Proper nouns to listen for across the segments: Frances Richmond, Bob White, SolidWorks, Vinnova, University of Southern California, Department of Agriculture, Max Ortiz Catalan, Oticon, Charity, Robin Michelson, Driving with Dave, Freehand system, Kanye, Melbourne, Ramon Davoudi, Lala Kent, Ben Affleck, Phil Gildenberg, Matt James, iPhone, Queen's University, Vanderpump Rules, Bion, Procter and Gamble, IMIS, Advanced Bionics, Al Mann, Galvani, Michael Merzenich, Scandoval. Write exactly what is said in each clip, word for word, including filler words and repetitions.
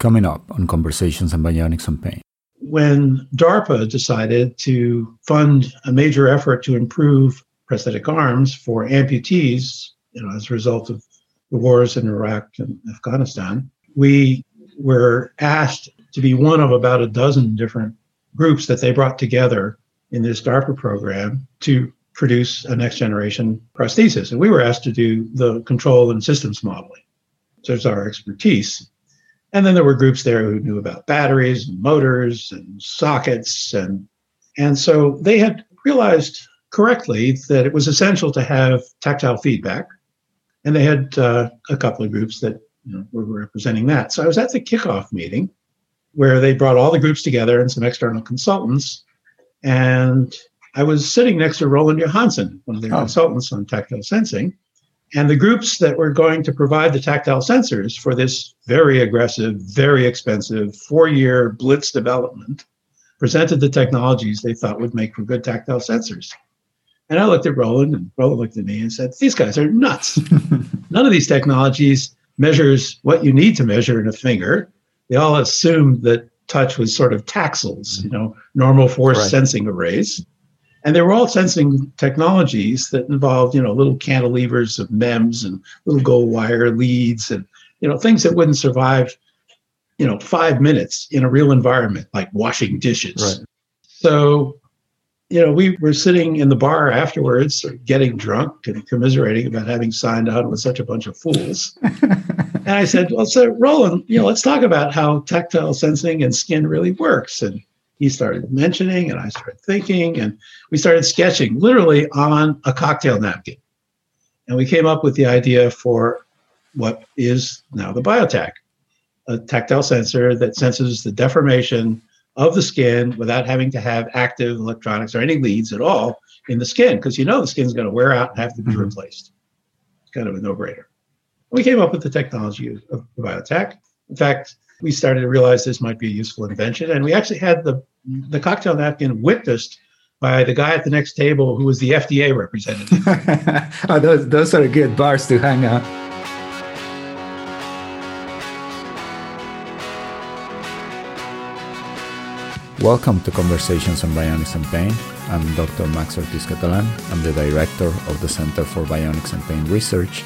Coming up on Conversations on Bionics and Pain. When DARPA decided to fund a major effort to improve prosthetic arms for amputees, you know, as a result of the wars in Iraq and Afghanistan, we were asked to be one of about a dozen different groups that they brought together in this DARPA program to produce a next generation prosthesis. And we were asked to do the control and systems modeling. So it's our expertise. And then there were groups there who knew about batteries and motors and sockets. And, and so they had realized correctly that it was essential to have tactile feedback. And they had uh, a couple of groups that, you know, were representing that. So I was at the kickoff meeting where they brought all the groups together and some external consultants. And I was sitting next to Roland Johansson, one of their oh. consultants on tactile sensing. And the groups that were going to provide the tactile sensors for this very aggressive, very expensive four-year blitz development presented the technologies they thought would make for good tactile sensors. And I looked at Roland, and Roland looked at me and said, these guys are nuts. None of these technologies measures what you need to measure in a finger. They all assumed that touch was sort of taxils, you know, normal force right. sensing arrays. And they were all sensing technologies that involved, you know, little cantilevers of MEMS and little gold wire leads and, you know, things that wouldn't survive, you know, five minutes in a real environment, like washing dishes. Right. So, you know, we were sitting in the bar afterwards, sort of getting drunk and commiserating about having signed on with such a bunch of fools. And I said, well, so Roland, you know, let's talk about how tactile sensing and skin really works. And he started mentioning, and I started thinking, and we started sketching literally on a cocktail napkin. And we came up with the idea for what is now the BioTac, a tactile sensor that senses the deformation of the skin without having to have active electronics or any leads at all in the skin, because you know the skin's going to wear out and have to be mm-hmm. replaced. It's kind of a no-brainer. We came up with the technology of the BioTac. In fact, we started to realize this might be a useful invention. And we actually had the, the cocktail napkin witnessed by the guy at the next table who was the F D A representative. oh, those, those are good bars to hang out. Welcome to Conversations on Bionics and Pain. I'm Doctor Max Ortiz Catalan. I'm the director of the Center for Bionics and Pain Research,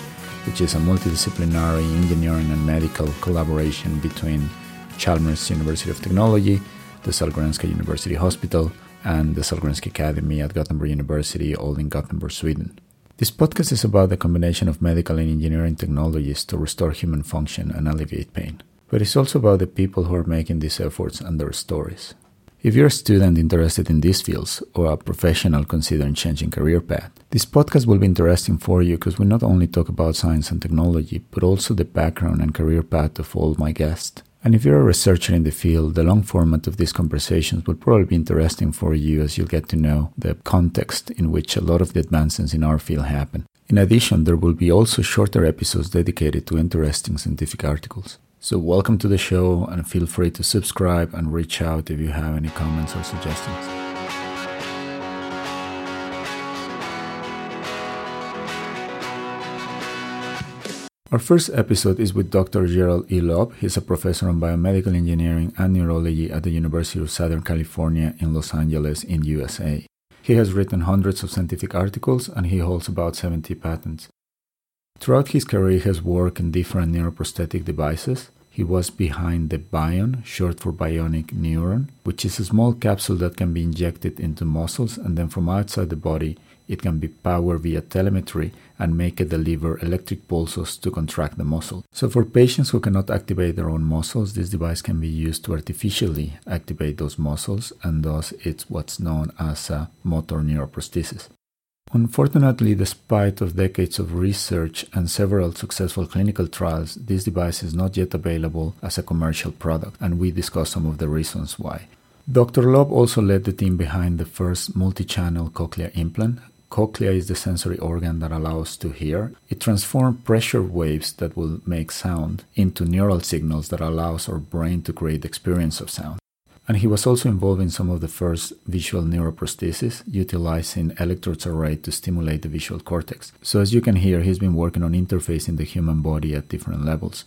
which is a multidisciplinary engineering and medical collaboration between Chalmers University of Technology, the Sahlgrenska University Hospital, and the Sahlgrenska Academy at Gothenburg University, all in Gothenburg, Sweden. This podcast is about the combination of medical and engineering technologies to restore human function and alleviate pain. But it's also about the people who are making these efforts and their stories. If you're a student interested in these fields or a professional considering changing career path, this podcast will be interesting for you because we not only talk about science and technology, but also the background and career path of all my guests. And if you're a researcher in the field, the long format of these conversations will probably be interesting for you as you'll get to know the context in which a lot of the advancements in our field happen. In addition, there will be also shorter episodes dedicated to interesting scientific articles. So welcome to the show, and feel free to subscribe and reach out if you have any comments or suggestions. Our first episode is with Doctor Gerald E. Loeb. He's a professor in biomedical engineering and neurology at the University of Southern California in Los Angeles in U S A. He has written hundreds of scientific articles, and he holds about seventy patents. Throughout his career, he has worked in different neuroprosthetic devices. He was behind the Bion, short for bionic neuron, which is a small capsule that can be injected into muscles, and then from outside the body, it can be powered via telemetry and make it deliver electric pulses to contract the muscle. So for patients who cannot activate their own muscles, this device can be used to artificially activate those muscles, and thus it's what's known as a motor neuroprosthesis. Unfortunately, despite of decades of research and several successful clinical trials, this device is not yet available as a commercial product, and we discuss some of the reasons why. Doctor Loeb also led the team behind the first multi-channel cochlear implant. Cochlea is the sensory organ that allows to hear. It transforms pressure waves that will make sound into neural signals that allows our brain to create the experience of sound. And he was also involved in some of the first visual neuroprosthesis, utilizing electrodes array to stimulate the visual cortex. So as you can hear, he's been working on interfacing the human body at different levels.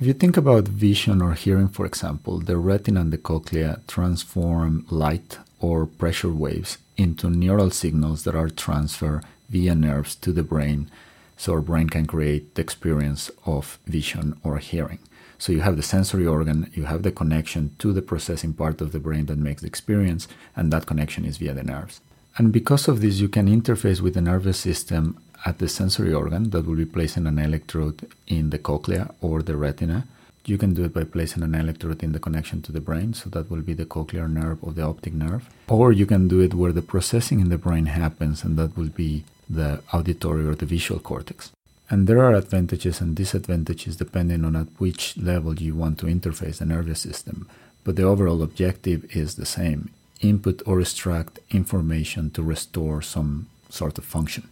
If you think about vision or hearing, for example, the retina and the cochlea transform light or pressure waves into neural signals that are transferred via nerves to the brain, so our brain can create the experience of vision or hearing. So you have the sensory organ, you have the connection to the processing part of the brain that makes the experience, and that connection is via the nerves. And because of this, you can interface with the nervous system at the sensory organ that will be placing an electrode in the cochlea or the retina. You can do it by placing an electrode in the connection to the brain, so that will be the cochlear nerve or the optic nerve. Or you can do it where the processing in the brain happens, and that will be the auditory or the visual cortex. And there are advantages and disadvantages depending on at which level you want to interface the nervous system. But the overall objective is the same: input or extract information to restore some sort of function.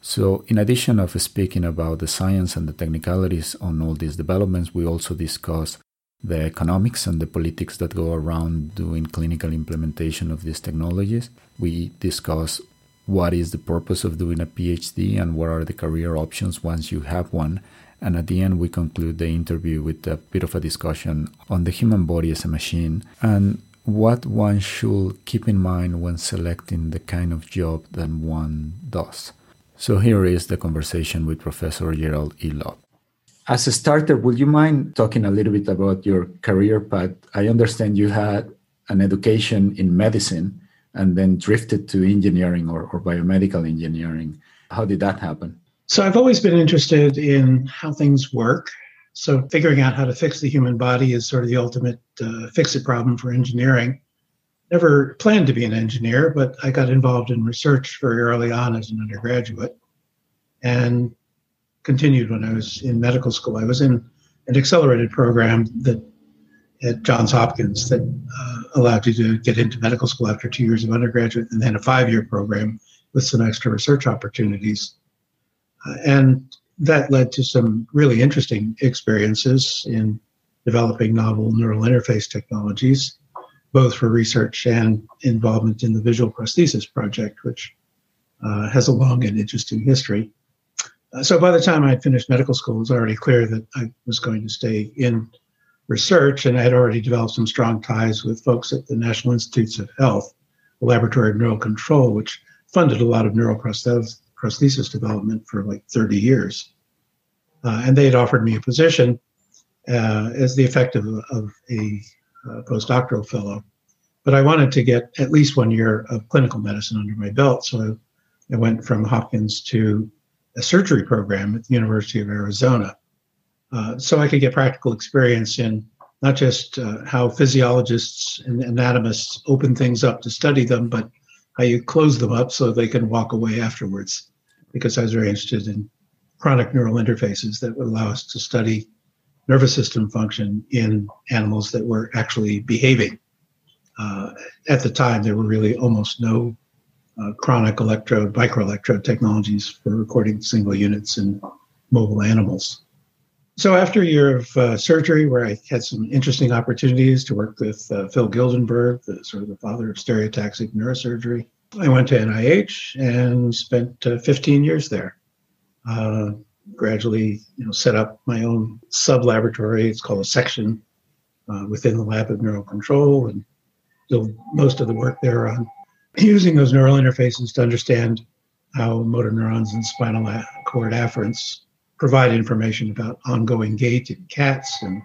So in addition of speaking about the science and the technicalities on all these developments, we also discuss the economics and the politics that go around doing clinical implementation of these technologies. We discuss what is the purpose of doing a PhD and what are the career options once you have one. And at the end, we conclude the interview with a bit of a discussion on the human body as a machine and what one should keep in mind when selecting the kind of job that one does. So here is the conversation with Professor Gerald E. Loeb. As a starter, would you mind talking a little bit about your career path? I understand you had an education in medicine and then drifted to engineering or, or biomedical engineering. How did that happen? So I've always been interested in how things work. So figuring out how to fix the human body is sort of the ultimate uh, fix-it problem for engineering. Never planned to be an engineer, but I got involved in research very early on as an undergraduate and continued when I was in medical school. I was in an accelerated program that at Johns Hopkins that uh, allowed you to get into medical school after two years of undergraduate and then a five-year program with some extra research opportunities. Uh, and that led to some really interesting experiences in developing novel neural interface technologies, both for research and involvement in the visual prosthesis project, which uh, has a long and interesting history. Uh, so by the time I finished medical school, it was already clear that I was going to stay in research, and I had already developed some strong ties with folks at the National Institutes of Health, the Laboratory of Neural Control, which funded a lot of neural prosthesis, prosthesis development for like thirty years. Uh, and they had offered me a position uh, as the effect of, of a Uh, postdoctoral fellow, but I wanted to get at least one year of clinical medicine under my belt. So I, I went from Hopkins to a surgery program at the University of Arizona, uh, so I could get practical experience in not just uh, how physiologists and anatomists open things up to study them, but how you close them up so they can walk away afterwards, because I was very interested in chronic neural interfaces that would allow us to study nervous system function in animals that were actually behaving. Uh, at the time, there were really almost no uh, chronic electrode, microelectrode technologies for recording single units in mobile animals. So after a year of uh, surgery, where I had some interesting opportunities to work with uh, Phil Gildenberg, the sort of the father of stereotactic neurosurgery, I went to N I H and spent uh, fifteen years there. Uh, gradually you know, set up my own sub-laboratory. It's called a section uh, within the Lab of Neural Control, and did most of the work there on using those neural interfaces to understand how motor neurons and spinal cord afferents provide information about ongoing gait in cats, and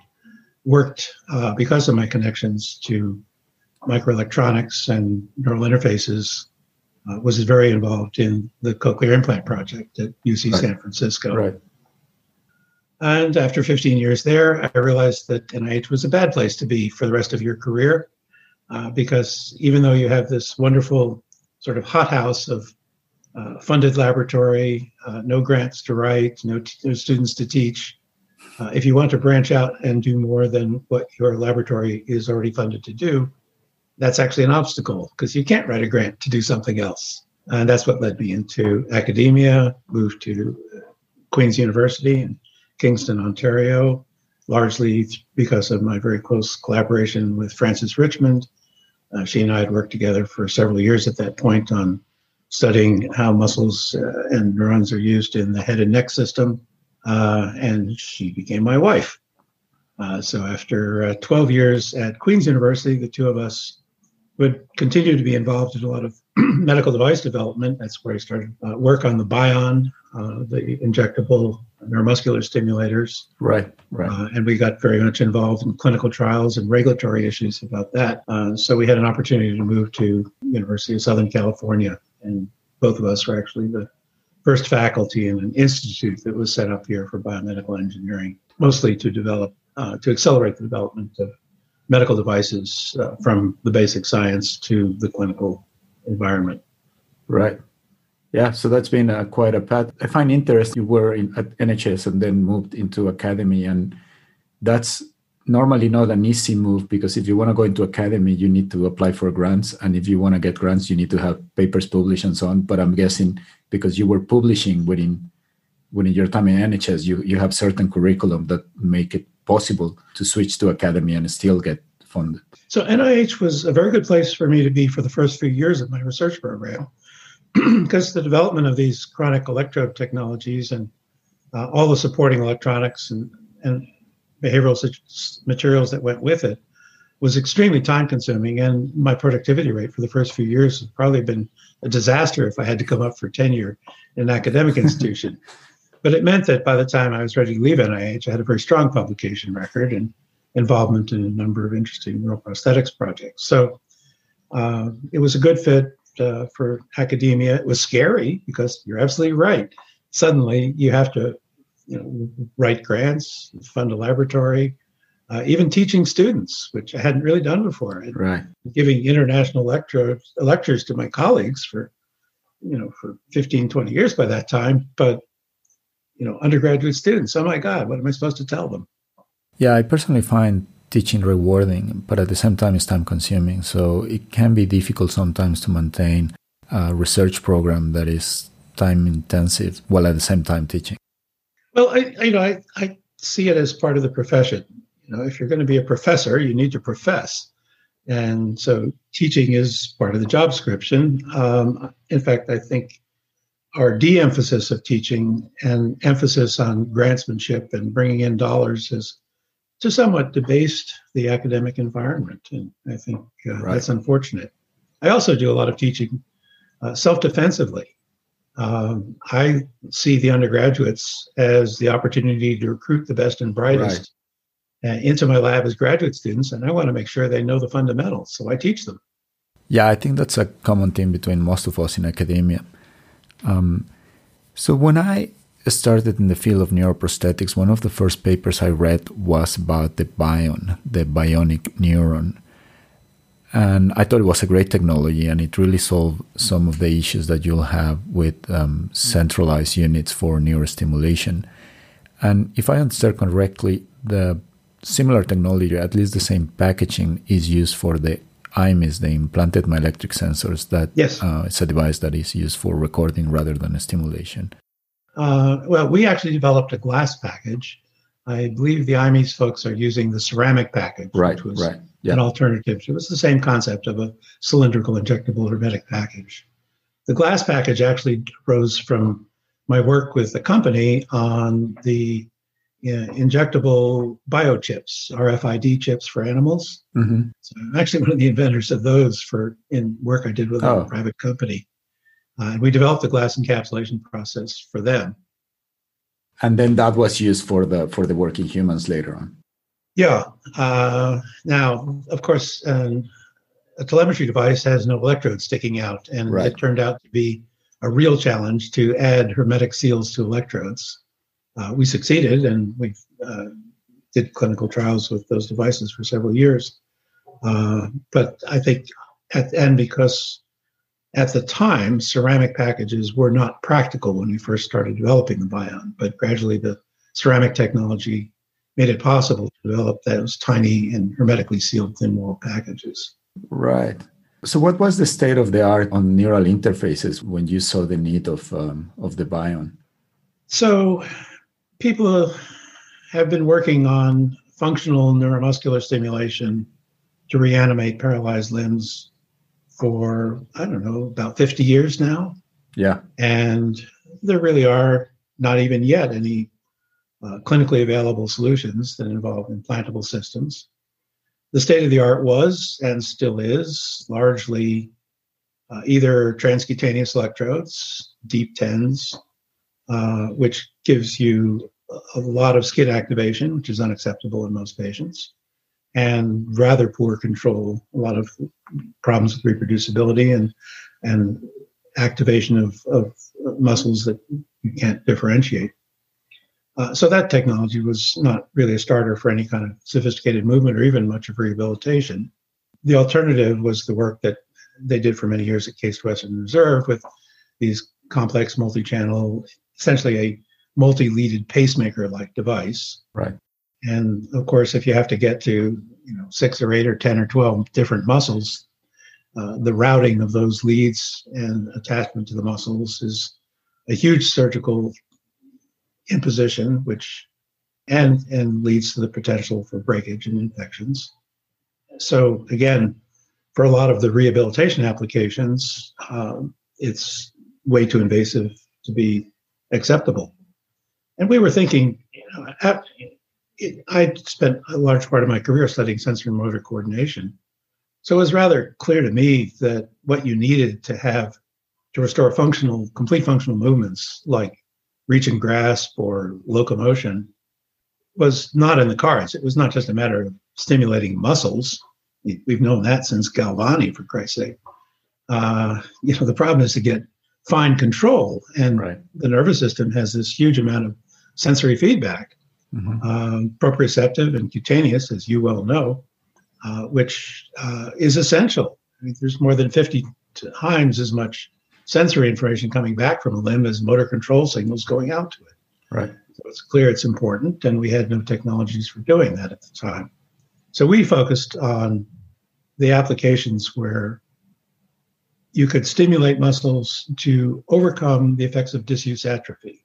worked uh, because of my connections to microelectronics and neural interfaces. Uh, was very involved in the cochlear implant project at U C San Francisco. Right. And after fifteen years there, I realized that N I H was a bad place to be for the rest of your career, uh, because even though you have this wonderful sort of hothouse of uh, funded laboratory, uh, no grants to write, no, t- no students to teach, uh, if you want to branch out and do more than what your laboratory is already funded to do, that's actually an obstacle, because you can't write a grant to do something else. And that's what led me into academia, moved to Queen's University in Kingston, Ontario, largely because of my very close collaboration with Frances Richmond. Uh, she and I had worked together for several years at that point on studying how muscles uh, and neurons are used in the head and neck system. Uh, and she became my wife. Uh, so after uh, twelve years at Queen's University, the two of us would continue to be involved in a lot of medical device development. That's where I started uh, work on the Bion, uh, the injectable neuromuscular stimulators. Right, right. Uh, and we got very much involved in clinical trials and regulatory issues about that. Uh, so we had an opportunity to move to University of Southern California. And both of us were actually the first faculty in an institute that was set up here for biomedical engineering, mostly to develop, uh, to accelerate the development of medical devices uh, from the basic science to the clinical environment. Right. Yeah, so that's been uh, quite a path. I find interesting you were in, at N H S and then moved into academy, and that's normally not an easy move, because if you want to go into academy, you need to apply for grants, and if you want to get grants, you need to have papers published and so on. But I'm guessing because you were publishing within within your time in N H S, you, you have certain curriculum that make it possible to switch to academy and still get funded. So N I H was a very good place for me to be for the first few years of my research program, because the development of these chronic electrode technologies and uh, all the supporting electronics and, and behavioral materials that went with it was extremely time-consuming, and my productivity rate for the first few years has probably been a disaster if I had to come up for tenure in an academic institution. But it meant that by the time I was ready to leave N I H, I had a very strong publication record and involvement in a number of interesting neuroprosthetics projects. So uh, it was a good fit uh, for academia. It was scary because you're absolutely right. Suddenly you have to you know, write grants, fund a laboratory, uh, even teaching students, which I hadn't really done before. And right. Giving international lecture, lectures to my colleagues for, you know, for fifteen, twenty years by that time. But you know, undergraduate students, oh my God, what am I supposed to tell them? Yeah, I personally find teaching rewarding, but at the same time, it's time-consuming. So it can be difficult sometimes to maintain a research program that is time-intensive while at the same time teaching. Well, I, I you know, I, I see it as part of the profession. You know, if you're going to be a professor, you need to profess. And so teaching is part of the job description. Um, in fact, I think our de-emphasis of teaching and emphasis on grantsmanship and bringing in dollars has to somewhat debased the academic environment. And I think uh, right. that's unfortunate. I also do a lot of teaching uh, self-defensively. Um, I see the undergraduates as the opportunity to recruit the best and brightest right. uh, into my lab as graduate students, and I want to make sure they know the fundamentals, so I teach them. Yeah, I think that's a common theme between most of us in academia. Um, so when I started in the field of neuroprosthetics, one of the first papers I read was about the bion, the bionic neuron. And I thought it was a great technology, and it really solved some of the issues that you'll have with um, centralized units for neurostimulation. And if I understand correctly, the similar technology, at least the same packaging, is used for the I M I S, the implanted myoelectric sensors. That yes. uh, it's a device that is used for recording rather than stimulation. Uh, well, we actually developed a glass package. I believe the I M I S folks are using the ceramic package, right, which was right. yeah. an alternative. It was the same concept of a cylindrical injectable hermetic package. The glass package actually rose from my work with the company on the Yeah, injectable biochips, R F I D chips for animals. Mm-hmm. So I'm actually one of the inventors of those for in work I did with oh. a private company. Uh, and we developed the glass encapsulation process for them. And then that was used for the for the working humans later on. Yeah. Uh, now, of course, um, a telemetry device has no electrodes sticking out. And right. it turned out to be a real challenge to add hermetic seals to electrodes. Uh, we succeeded, and we uh, did clinical trials with those devices for several years. Uh, but I think, at, and because at the time, ceramic packages were not practical when we first started developing the Bion, but gradually the ceramic technology made it possible to develop those tiny and hermetically sealed thin-wall packages. Right. So what was the state of the art on neural interfaces when you saw the need of um, of the Bion? So... people have been working on functional neuromuscular stimulation to reanimate paralyzed limbs for, I don't know, about fifty years now. Yeah. And there really are not even yet any uh, clinically available solutions that involve implantable systems. The state of the art was, and still is, largely uh, either transcutaneous electrodes, deep tens, uh, which gives you a lot of skin activation, which is unacceptable in most patients, and rather poor control, a lot of problems with reproducibility and and activation of, of muscles that you can't differentiate. Uh, so that technology was not really a starter for any kind of sophisticated movement or even much of rehabilitation. The alternative was the work that they did for many years at Case Western Reserve with these complex multi-channel, essentially a multi-leaded pacemaker-like device. Right. And of course, if you have to get to, you know, six or eight or ten or twelve different muscles, uh, the routing of those leads and attachment to the muscles is a huge surgical imposition, which and and leads to the potential for breakage and infections. So again, for a lot of the rehabilitation applications, um, it's way too invasive to be acceptable. And we were thinking, you know, after, it, I spent a large part of my career studying sensory-motor coordination, so it was rather clear to me that what you needed to have to restore functional, complete functional movements like reach and grasp or locomotion was not in the cards. It was not just a matter of stimulating muscles. We've known that since Galvani, for Christ's sake. Uh, you know, the problem is to get fine control, and right. The nervous system has this huge amount of sensory feedback, mm-hmm. um, proprioceptive and cutaneous, as you well know, uh, which uh, is essential. I mean, there's more than fifty times as much sensory information coming back from a limb as motor control signals going out to it. Right. So it's clear it's important, and we had no technologies for doing that at the time. So we focused on the applications where you could stimulate muscles to overcome the effects of disuse atrophy.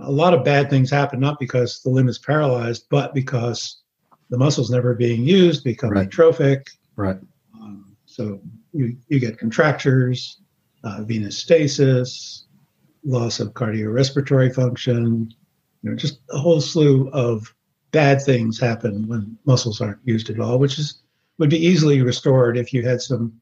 A lot of bad things happen, not because the limb is paralyzed, but because the muscles never being used become right. atrophic. Right. Um, so you, you get contractures, Uh, venous stasis, loss of cardiorespiratory function, you know, just a whole slew of bad things happen when muscles aren't used at all, which is would be easily restored if you had some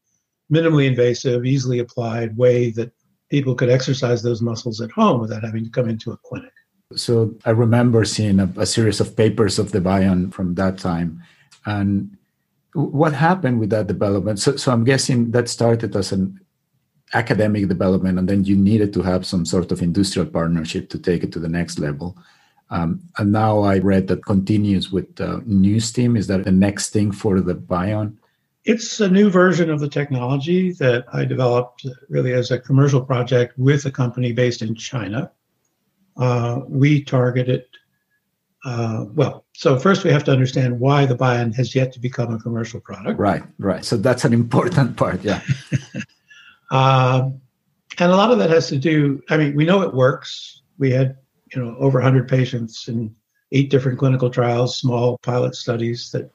minimally invasive, easily applied way that people could exercise those muscles at home without having to come into a clinic. So I remember seeing a, a series of papers of the Bion from that time. And what happened with that development? So, so I'm guessing that started as an academic development, and then you needed to have some sort of industrial partnership to take it to the next level. Um, and now I read that continues with the uh, news team. Is that the next thing for the Bion? It's a new version of the technology that I developed really as a commercial project with a company based in China. Uh, we targeted, uh, well, so first we have to understand why the Bion has yet to become a commercial product. Right, right. So that's an important part, yeah. Uh, and a lot of that has to do, I mean, we know it works. We had, you know, over one hundred patients in eight different clinical trials, small pilot studies that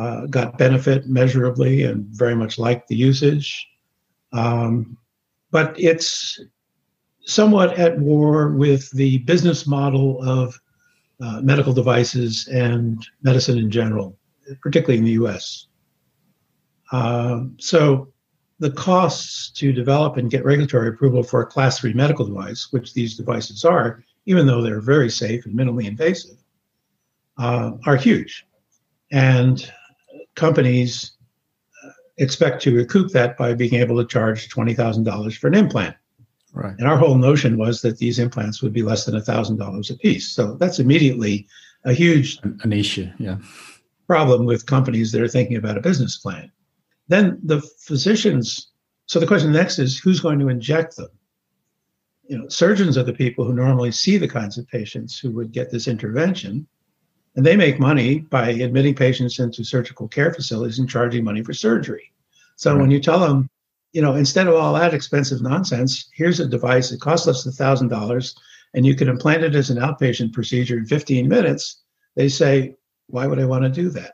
uh, got benefit measurably and very much liked the usage. Um, but it's somewhat at war with the business model of uh, medical devices and medicine in general, particularly in the U S. Um, so... The costs to develop and get regulatory approval for a class three medical device, which these devices are, even though they're very safe and minimally invasive, uh, are huge. And companies expect to recoup that by being able to charge twenty thousand dollars for an implant. Right. And our whole notion was that these implants would be less than one thousand dollars a piece. So that's immediately a huge an, an issue, yeah. problem with companies that are thinking about a business plan. Then the physicians, so the question next is, who's going to inject them? You know, surgeons are the people who normally see the kinds of patients who would get this intervention, and they make money by admitting patients into surgical care facilities and charging money for surgery. So right. when you tell them, you know, instead of all that expensive nonsense, here's a device that costs less than one thousand dollars, and you can implant it as an outpatient procedure in fifteen minutes, they say, why would I want to do that?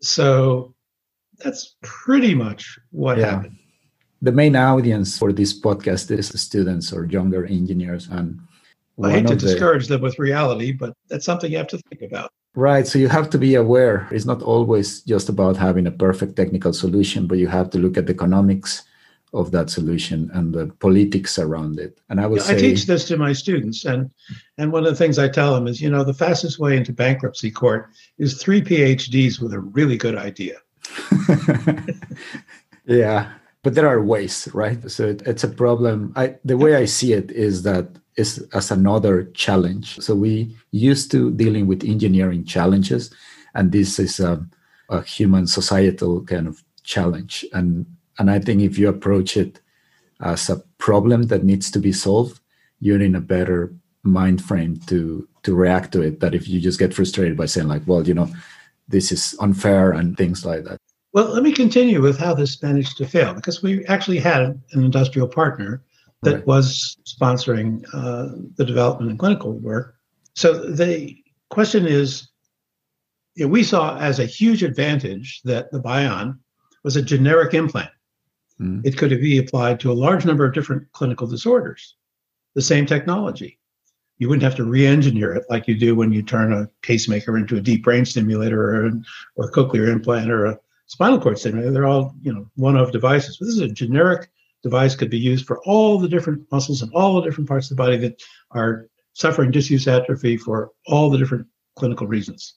So... that's pretty much what yeah. happened. The main audience for this podcast is students or younger engineers. And I hate to discourage them with reality, but that's something you have to think about. Right. So you have to be aware. It's not always just about having a perfect technical solution, but you have to look at the economics of that solution and the politics around it. And I would yeah, say... I teach this to my students. And, and one of the things I tell them is, you know, the fastest way into bankruptcy court is three PhDs with a really good idea. Yeah. But there are ways, right? So it, it's a problem. I, the way I see it is that it's as another challenge. So we used to dealing with engineering challenges, and this is a, a human societal kind of challenge. And, and I think if you approach it as a problem that needs to be solved, you're in a better mind frame to, to react to it than if you just get frustrated by saying like, well, you know, this is unfair and things like that. Well, let me continue with how this managed to fail, because we actually had an industrial partner that right. was sponsoring uh, the development and clinical work. So the question is, you know, we saw as a huge advantage that the Bion was a generic implant. Mm. It could be applied to a large number of different clinical disorders, the same technology. You wouldn't have to re-engineer it like you do when you turn a pacemaker into a deep brain stimulator or, or a cochlear implant or a spinal cord stimulator. They're all, you know, one-off devices. But this is a generic device, could be used for all the different muscles and all the different parts of the body that are suffering disuse atrophy for all the different clinical reasons.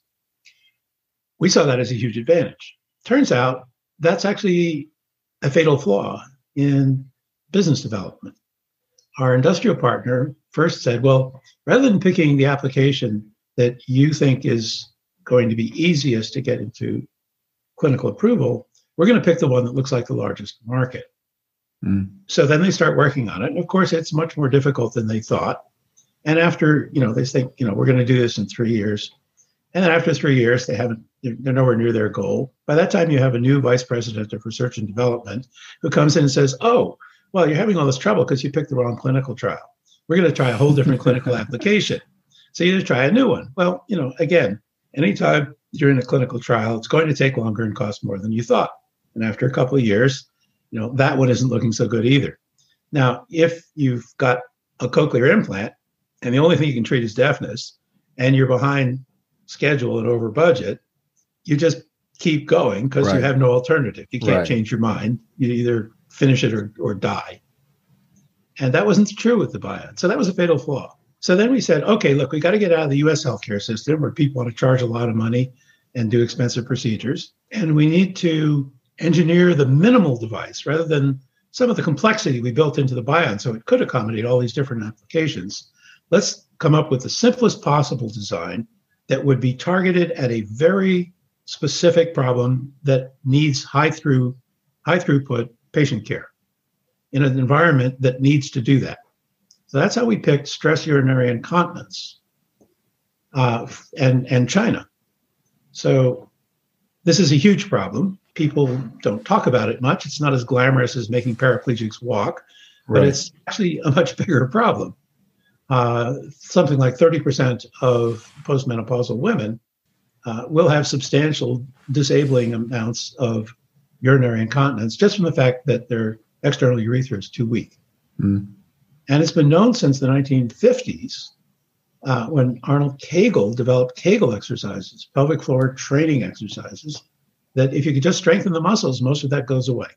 We saw that as a huge advantage. Turns out that's actually a fatal flaw in business development. Our industrial partner first said, well, rather than picking the application that you think is going to be easiest to get into clinical approval, we're going to pick the one that looks like the largest market. Mm. So then they start working on it. And of course, it's much more difficult than they thought. And after, you know, they think, you know, we're going to do this in three years. And then after three years, they haven't, they're nowhere near their goal. By that time, you have a new vice president of research and development who comes in and says, oh, well, you're having all this trouble because you picked the wrong clinical trial. We're going to try a whole different clinical application. So you just try a new one. Well, you know, again, anytime you're in a clinical trial, it's going to take longer and cost more than you thought. And after a couple of years, you know, that one isn't looking so good either. Now, if you've got a cochlear implant and the only thing you can treat is deafness and you're behind schedule and over budget, you just keep going because right. you have no alternative. You can't right. change your mind. You either finish it or, or die. And that wasn't true with the Bion. So that was a fatal flaw. So then we said, okay, look, we got to get out of the U S healthcare system where people want to charge a lot of money and do expensive procedures. And we need to engineer the minimal device rather than some of the complexity we built into the Bion so it could accommodate all these different applications. Let's come up with the simplest possible design that would be targeted at a very specific problem that needs high through, high throughput patient care in an environment that needs to do that. So that's how we picked stress urinary incontinence uh, and, and China. So this is a huge problem. People don't talk about it much. It's not as glamorous as making paraplegics walk, right. but it's actually a much bigger problem. Uh, something like thirty percent of postmenopausal women uh, will have substantial disabling amounts of urinary incontinence just from the fact that their external urethra is too weak. Mm. And it's been known since the nineteen fifties uh, when Arnold Kegel developed Kegel exercises, pelvic floor training exercises, that if you could just strengthen the muscles, most of that goes away.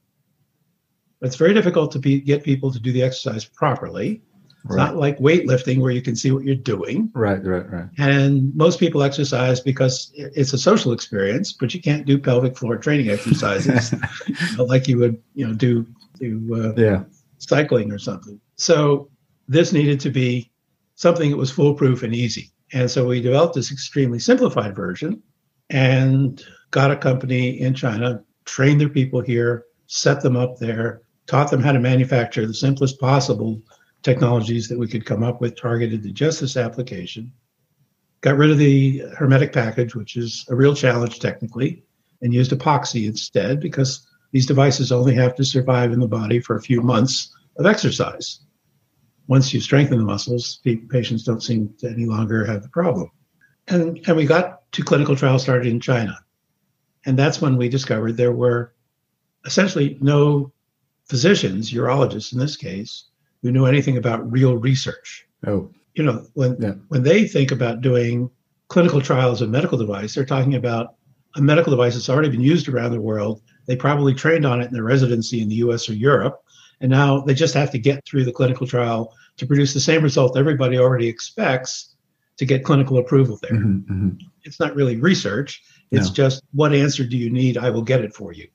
But it's very difficult to be, get people to do the exercise properly. It's right. not like weightlifting where you can see what you're doing. Right, right, right. And most people exercise because it's a social experience, but you can't do pelvic floor training exercises you know, like you would you know, do, do uh, yeah. cycling or something. So this needed to be something that was foolproof and easy. And so we developed this extremely simplified version and got a company in China, trained their people here, set them up there, taught them how to manufacture the simplest possible technologies that we could come up with targeted to just this application, got rid of the hermetic package, which is a real challenge technically, and used epoxy instead because these devices only have to survive in the body for a few months of exercise. Once you strengthen the muscles, patients don't seem to any longer have the problem. And, and we got two clinical trials started in China. And that's when we discovered there were essentially no physicians, urologists in this case, who knew anything about real research. Oh. you know, when yeah. when they think about doing clinical trials of medical device, they're talking about a medical device that's already been used around the world. They probably trained on it in their residency in the U S or Europe, and now they just have to get through the clinical trial to produce the same result everybody already expects to get clinical approval there. Mm-hmm, mm-hmm. It's not really research. It's no. just, what answer do you need? I will get it for you.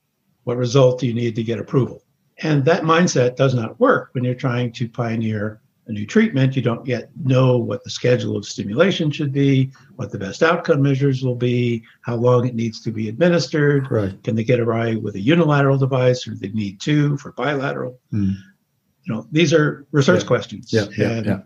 What result do you need to get approval? And that mindset does not work when you're trying to pioneer a new treatment. You don't yet know what the schedule of stimulation should be, what the best outcome measures will be, how long it needs to be administered. Right. Can they get away with a unilateral device, or do they need two for bilateral? Mm. You know, these are research yeah. questions. Yeah, yeah, and yeah.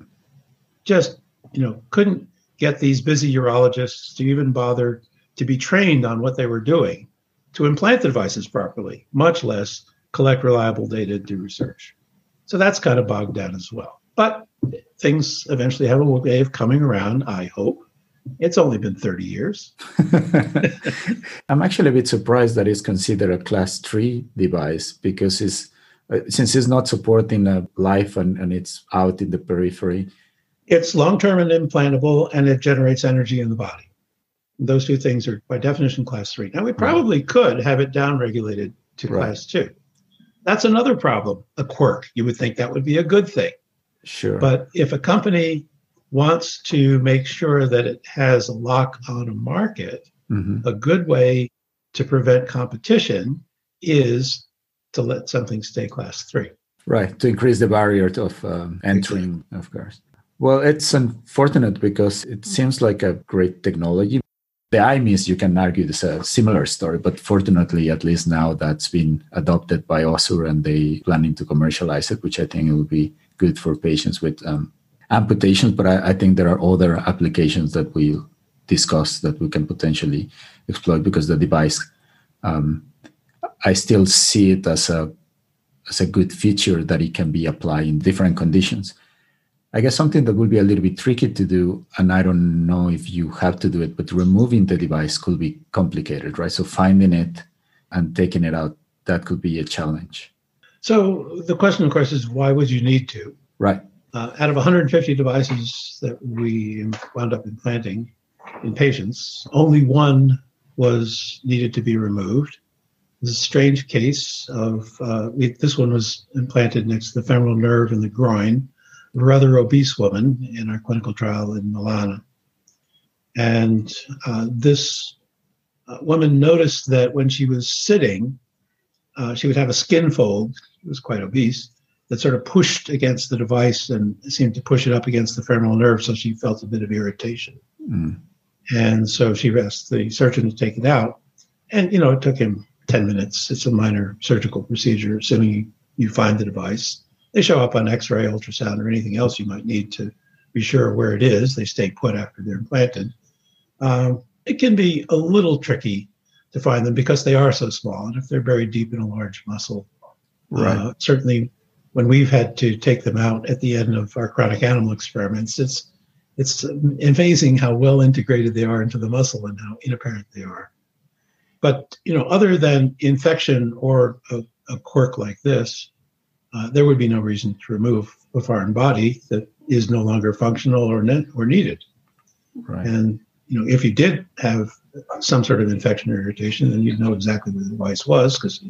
just, you know, couldn't get these busy urologists to even bother to be trained on what they were doing to implant the devices properly, much less collect reliable data to do research. So that's kind of bogged down as well. But things eventually have a way of coming around, I hope. It's only been thirty years. I'm actually a bit surprised that it's considered a class three device, because it's, uh, since it's not supporting uh, life and, and it's out in the periphery. It's long-term and implantable, and it generates energy in the body. Those two things are, by definition, class three. Now, we probably right. could have it downregulated to right. class two. That's another problem, a quirk. You would think that would be a good thing. Sure. But if a company wants to make sure that it has a lock on a market, mm-hmm. a good way to prevent competition is to let something stay class three. Right, to increase the barrier of um, entering, exactly. of course. Well, it's unfortunate because it seems like a great technology. The I M I S, you can argue, is a similar story, but fortunately, at least now that's been adopted by O S U R, and they planning to commercialize it, which I think will be good for patients with um, amputations. But I, I think there are other applications that we'll discuss that we can potentially exploit, because the device, um, I still see it as a, as a good feature that it can be applied in different conditions. I guess something that would be a little bit tricky to do, and I don't know if you have to do it, but removing the device could be complicated, right? So finding it and taking it out, that could be a challenge. So the question, of course, is why would you need to? Right. Uh, out of one hundred fifty devices that we wound up implanting in patients, only one was needed to be removed. This is a strange case of, uh, we, this one was implanted next to the femoral nerve in the groin. A rather obese woman in our clinical trial in Milan. And uh, this uh, woman noticed that when she was sitting, uh, she would have a skin fold, it was quite obese, that sort of pushed against the device and seemed to push it up against the femoral nerve, so she felt a bit of irritation. Mm. And so she asked the surgeon to take it out. And, you know, it took him ten minutes. It's a minor surgical procedure, assuming you find the device. They show up on x-ray, ultrasound, or anything else you might need to be sure where it is. They stay put after they're implanted. Um, it can be a little tricky to find them because they are so small, and if they're buried deep in a large muscle. Right. Uh, certainly, when we've had to take them out at the end of our chronic animal experiments, it's, it's amazing how well integrated they are into the muscle and how inapparent they are. But, you know, other than infection or a, a quirk like this, Uh, there would be no reason to remove a foreign body that is no longer functional or ne- or needed. Right. And you know, if you did have some sort of infection or irritation, then you'd know exactly where the device was, because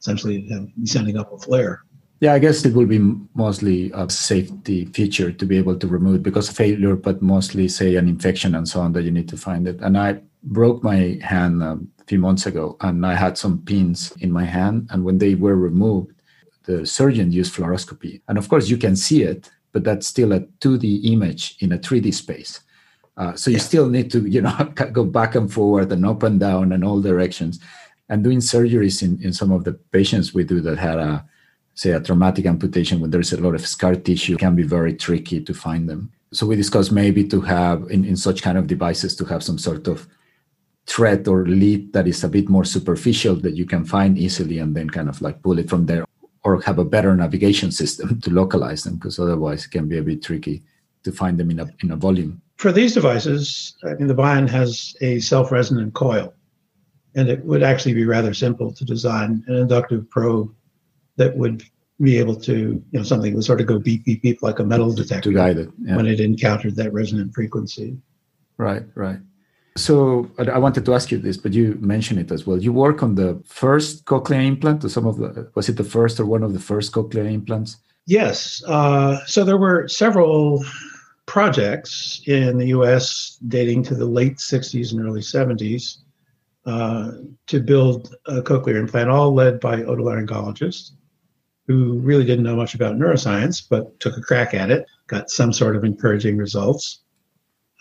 essentially you'd have, be sending up a flare. Yeah, I guess it would be mostly a safety feature to be able to remove because of failure, but mostly, say, an infection and so on that you need to find it. And I broke my hand um, a few months ago, and I had some pins in my hand, and when they were removed, the surgeon used fluoroscopy. And of course, you can see it, but that's still a two D image in a three D space. Uh, so you yeah. still need to, you know, go back and forward and up and down and all directions. And doing surgeries in, in some of the patients we do that had, a, say, a traumatic amputation when there's a lot of scar tissue, can be very tricky to find them. So we discussed maybe to have, in, in such kind of devices, to have some sort of thread or lead that is a bit more superficial that you can find easily and then kind of like pull it from there, or have a better navigation system to localize them, because otherwise it can be a bit tricky to find them in a in a volume. For these devices, I mean, the Bion has a self-resonant coil, and it would actually be rather simple to design an inductive probe that would be able to, you know, something would sort of go beep, beep, beep, like a metal detector, to guide it, yeah, when it encountered that resonant frequency. Right, right. So I wanted to ask you this, but you mentioned it as well. You work on the first cochlear implant, or some of the, was it the first or one of the first cochlear implants? Yes. Uh, so there were several projects in the U S dating to the late sixties and early seventies uh, to build a cochlear implant, all led by otolaryngologists who really didn't know much about neuroscience, but took a crack at it, got some sort of encouraging results.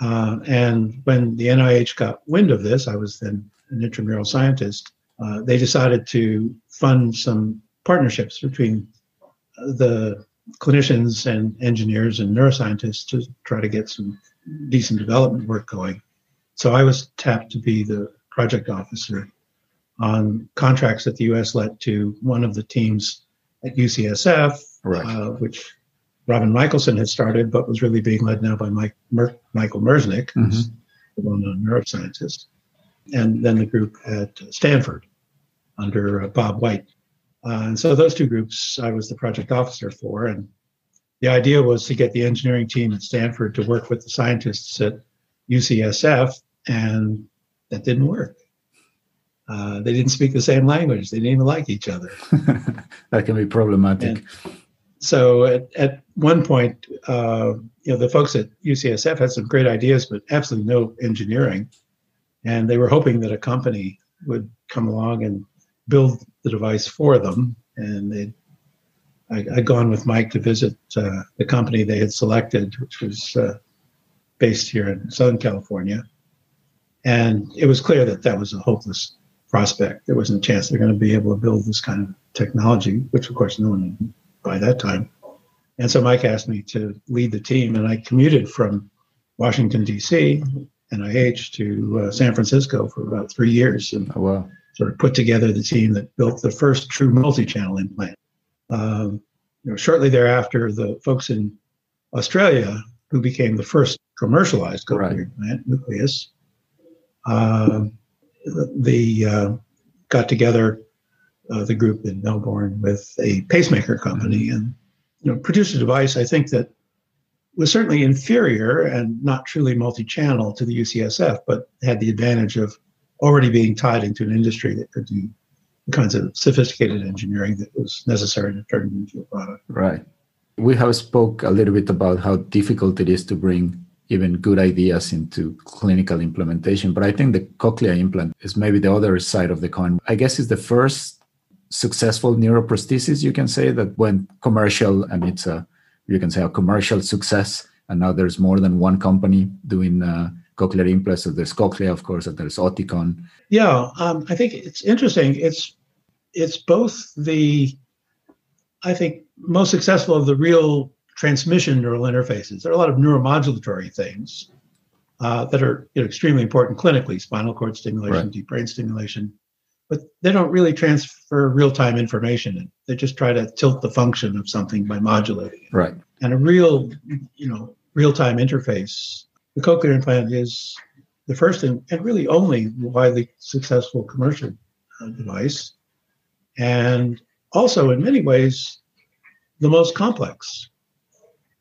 Uh, and when the N I H got wind of this, I was then an intramural scientist, uh, they decided to fund some partnerships between the clinicians and engineers and neuroscientists to try to get some decent development work going. So I was tapped to be the project officer on contracts that the U S let to one of the teams at U C S F, right, uh, which Robin Michelson had started, but was really being led now by Mike Mer- Michael Merzenich, mm-hmm, who's a well-known neuroscientist, and then the group at Stanford under uh, Bob White. Uh, and so those two groups I was the project officer for, and the idea was to get the engineering team at Stanford to work with the scientists at U C S F, and that didn't work. Uh, they didn't speak the same language. They didn't even like each other. That can be problematic. And so at, at one point, uh, you know, the folks at U C S F had some great ideas, but absolutely no engineering. And they were hoping that a company would come along and build the device for them. And I, I'd gone with Mike to visit uh, the company they had selected, which was uh, based here in Southern California. And it was clear that that was a hopeless prospect. There wasn't a chance they're going to be able to build this kind of technology, which of course no one knew by that time. And so Mike asked me to lead the team, and I commuted from Washington, D C, N I H, to uh, San Francisco for about three years and oh, wow. sort of put together the team that built the first true multi-channel implant. Um, you know, shortly thereafter, the folks in Australia, who became the first commercialized cochlear right. implant, Nucleus, uh, the, uh, got together Uh, the group in Melbourne with a pacemaker company and, you know, produced a device, I think, that was certainly inferior and not truly multi-channel to the U C S F, but had the advantage of already being tied into an industry that could do the kinds of sophisticated engineering that was necessary to turn it into a product. Right. We have spoke a little bit about how difficult it is to bring even good ideas into clinical implementation, but I think the cochlear implant is maybe the other side of the coin. I guess it's the first successful neuroprosthesis, you can say, that went commercial, and it's a, you can say, a commercial success. And now there's more than one company doing uh, cochlear implants. So there's Cochlear, of course, and there's Oticon. Yeah, um, I think it's interesting. It's it's both the, I think, most successful of the real transmission neural interfaces. There are a lot of neuromodulatory things uh, that are, you know, extremely important clinically: spinal cord stimulation, right. deep brain stimulation. But they don't really transfer real-time information. They just try to tilt the function of something by modulating it. Right. And a real, you know, real-time interface, the cochlear implant is the first and, and really only widely successful commercial uh, device. And also, in many ways, the most complex,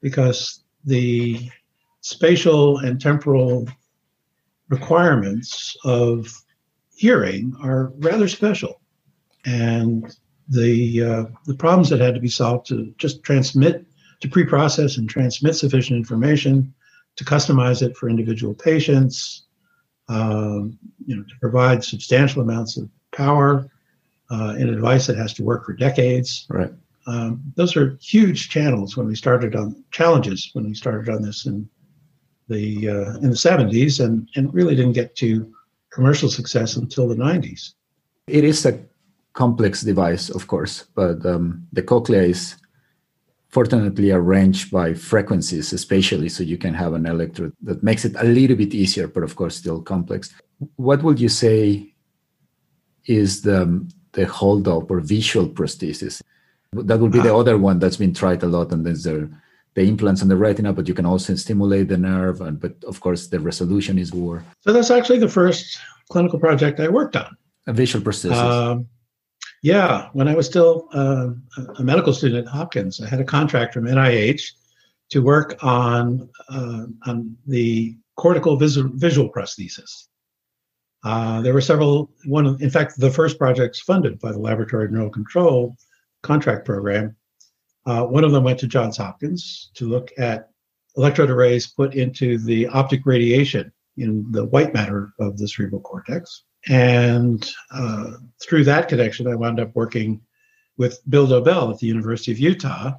because the spatial and temporal requirements of hearing are rather special, and the uh, the problems that had to be solved to just transmit, to pre-process and transmit sufficient information, to customize it for individual patients, um, you know, to provide substantial amounts of power uh, in a device that has to work for decades. Right. Um, those are huge channels when we started on challenges when we started on this in the uh, in the seventies, and and really didn't get to commercial success until the nineties. It is a complex device, of course, but um, the cochlea is fortunately arranged by frequencies spatially, so you can have an electrode that makes it a little bit easier, but of course still complex. What would you say is the, the hold-up or visual prosthesis? That would be the other one that's been tried a lot, and there's the, the implants on the retina, but you can also stimulate the nerve, and but of course the resolution is poor. So that's actually the first clinical project I worked on. A visual prosthesis. Um, Yeah, when I was still uh, a medical student at Hopkins, I had a contract from N I H to work on uh, on the cortical visual, visual prosthesis. Uh, there were several, one, in fact, the first projects funded by the Laboratory of Neural Control contract program. Uh, one of them went to Johns Hopkins to look at electrode arrays put into the optic radiation in the white matter of the cerebral cortex. And uh, through that connection, I wound up working with Bill Dobell at the University of Utah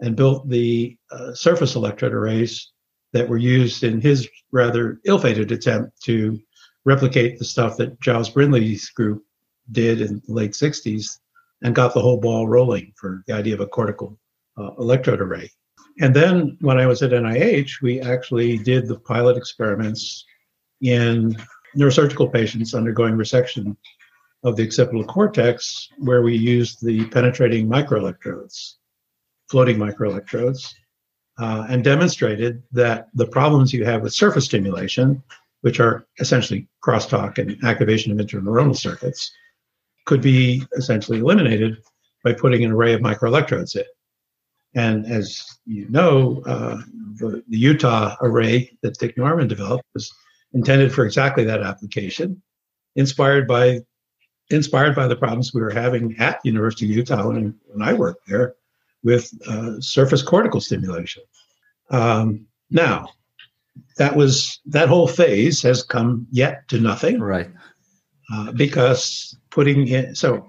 and built the uh, surface electrode arrays that were used in his rather ill-fated attempt to replicate the stuff that Giles Brindley's group did in the late sixties and got the whole ball rolling for the idea of a cortical uh, electrode array. And then when I was at N I H, we actually did the pilot experiments in neurosurgical patients undergoing resection of the occipital cortex, where we used the penetrating microelectrodes, floating microelectrodes, uh, and demonstrated that the problems you have with surface stimulation, which are essentially crosstalk and activation of interneuronal circuits, could be essentially eliminated by putting an array of microelectrodes in. And as you know, uh, the, the Utah array that Dick Norman developed was intended for exactly that application, inspired by inspired by the problems we were having at the University of Utah when, when I worked there with uh, surface cortical stimulation. Um, now, that was that whole phase has come yet to nothing, right? Uh, because putting in so.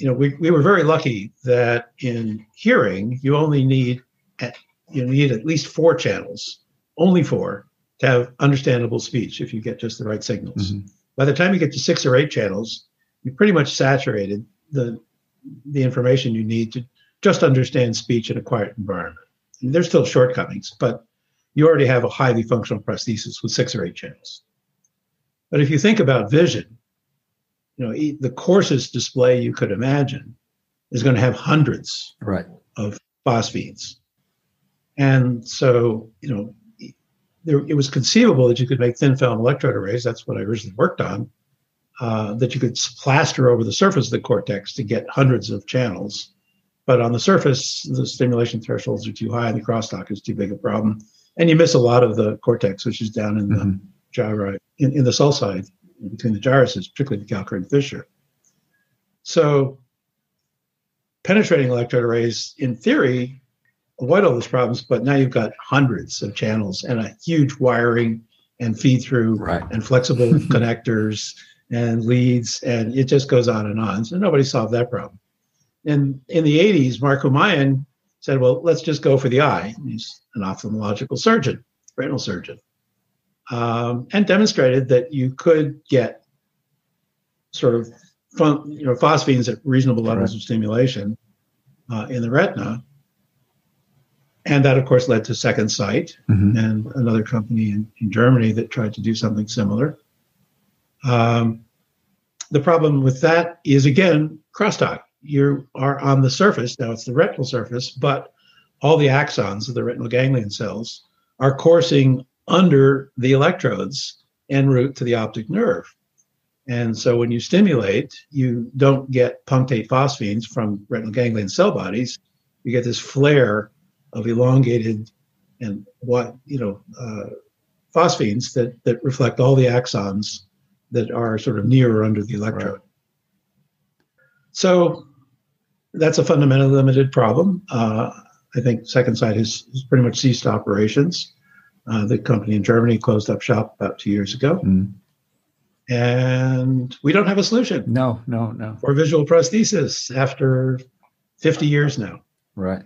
You know, we, we were very lucky that in hearing, you only need at, you need at least four channels, only four, to have understandable speech if you get just the right signals. Mm-hmm. By the time you get to six or eight channels, you pretty much saturated the the information you need to just understand speech in a quiet environment. And there's still shortcomings, but you already have a highly functional prosthesis with six or eight channels. But if you think about vision, you know, the coarsest display you could imagine is going to have hundreds right. of phosphenes. And so, you know, there, it was conceivable that you could make thin film electrode arrays. That's what I originally worked on, uh, that you could plaster over the surface of the cortex to get hundreds of channels. But on the surface, the stimulation thresholds are too high and the crosstalk is too big a problem. And you miss a lot of the cortex, which is down in mm-hmm. the gyri, in, in the sulci. Between the gyruses, particularly the Calcarine fissure. So penetrating electrode arrays, in theory, avoid all those problems, but now you've got hundreds of channels and a huge wiring and feed through right. and flexible connectors and leads, and it just goes on and on. So nobody solved that problem. And in the eighties, Mark Humayun said, well, let's just go for the eye. He's an ophthalmological surgeon, retinal surgeon. Um, and demonstrated that you could get sort of fun, you know, phosphenes at reasonable levels right. of stimulation uh, in the retina. And that, of course, led to Second Sight mm-hmm. and another company in, in Germany that tried to do something similar. Um, the problem with that is, again, crosstalk. You are on the surface. Now it's the retinal surface, but all the axons of the retinal ganglion cells are coursing under the electrodes en route to the optic nerve. And so when you stimulate, you don't get punctate phosphenes from retinal ganglion cell bodies. You get this flare of elongated and what, you know, uh, phosphenes that, that reflect all the axons that are sort of near or under the electrode. Right. So that's a fundamentally limited problem. Uh, I think Second Sight has, has pretty much ceased operations. Uh, the company in Germany closed up shop about two years ago. Mm. And we don't have a solution. No, no, no. For visual prosthesis after fifty years now. Right.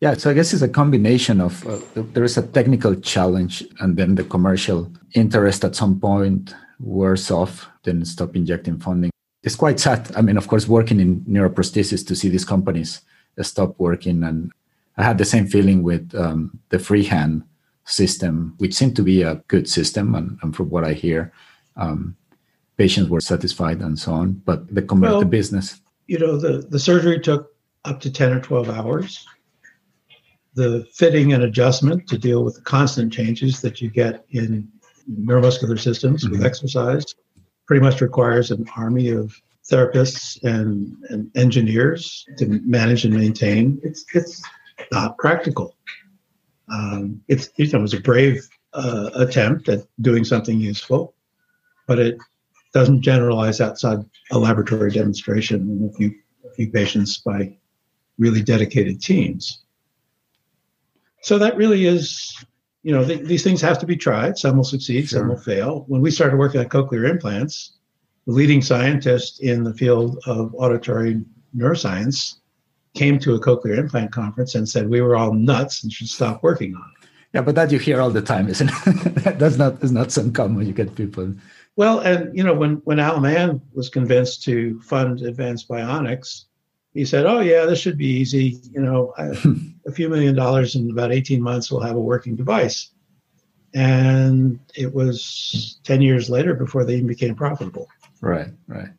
Yeah, so I guess it's a combination of, uh, there is a technical challenge and then the commercial interest at some point wears off, then stop injecting funding. It's quite sad. I mean, of course, working in neuroprosthesis to see these companies stop working. And I had the same feeling with um, the freehand system, which seemed to be a good system, and, and from what I hear, um, patients were satisfied and so on. But the, com- well, the business, you know, the, the surgery took up to ten or twelve hours. The fitting and adjustment to deal with the constant changes that you get in neuromuscular systems mm-hmm. with exercise pretty much requires an army of therapists and, and engineers to manage and maintain. It's it's not practical. Um, it's you know, it was a brave uh, attempt at doing something useful, but it doesn't generalize outside a laboratory demonstration with a few, a few patients by really dedicated teams. So that really is, you know, th- these things have to be tried. Some will succeed, sure. Some will fail. When we started working on cochlear implants, the leading scientist in the field of auditory neuroscience came to a cochlear implant conference and said we were all nuts and should stop working on it. Yeah, but that you hear all the time, isn't it? That's not is not so common. You get people. Well, and you know, when when Al Mann was convinced to fund advanced bionics, he said, "Oh yeah, this should be easy. You know, I, a few million dollars in about eighteen months, we'll have a working device." And it was ten years later before they even became profitable. Right, right.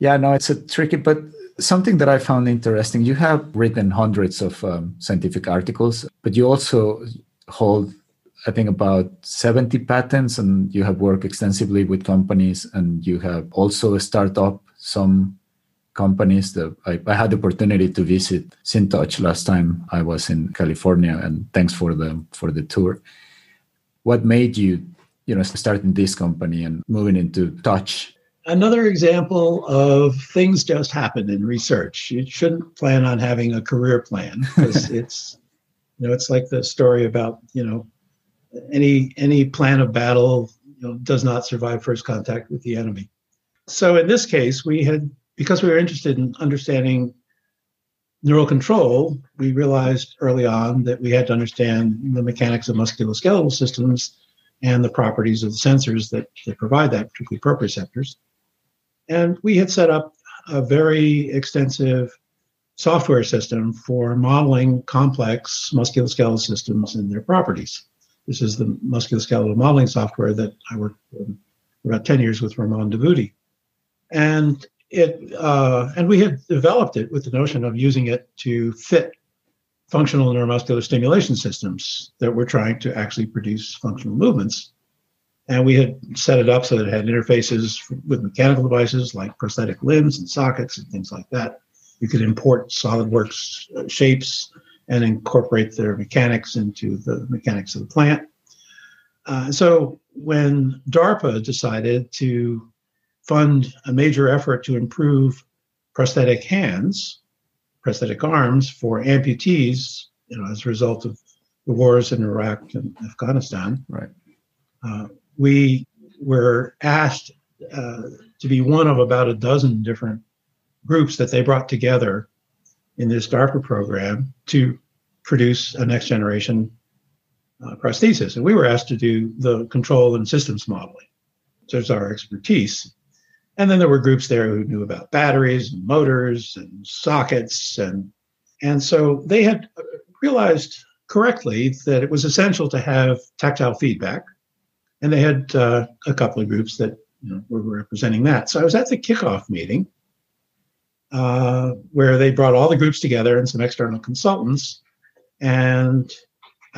Yeah, no, it's a tricky, but something that I found interesting. You have written hundreds of um, scientific articles, but you also hold, I think, about seventy patents, and you have worked extensively with companies, and you have also started up some companies. That I, I had the opportunity to visit SynTouch last time I was in California, and thanks for the for the tour. What made you, you know, starting this company and moving into touch? Another example of things just happen in research. You shouldn't plan on having a career plan because it's. You know, it's like the story about, you know, any any plan of battle, you know, does not survive first contact with the enemy. So in this case, we had, because we were interested in understanding neural control, we realized early on that we had to understand the mechanics of musculoskeletal systems and the properties of the sensors that, that provide that, particularly proprioceptors. And we had set up a very extensive software system for modeling complex musculoskeletal systems and their properties. This is the musculoskeletal modeling software that I worked on for about ten years with Ramon Davoudi. And it uh, and we had developed it with the notion of using it to fit functional neuromuscular stimulation systems that were trying to actually produce functional movements. And we had set it up so that it had interfaces with mechanical devices like prosthetic limbs and sockets and things like that. You could import SolidWorks shapes and incorporate their mechanics into the mechanics of the plant. Uh, so when DARPA decided to fund a major effort to improve prosthetic hands, prosthetic arms for amputees, you know, as a result of the wars in Iraq and Afghanistan, right. uh, we were asked uh, to be one of about a dozen different groups that they brought together in this DARPA program to produce a next generation uh, prosthesis. And we were asked to do the control and systems modeling, so it's our expertise. And then there were groups there who knew about batteries and motors and sockets. And, and so they had realized correctly that it was essential to have tactile feedback. And they had uh, a couple of groups that, you know, were representing that. So I was at the kickoff meeting Uh, where they brought all the groups together and some external consultants. And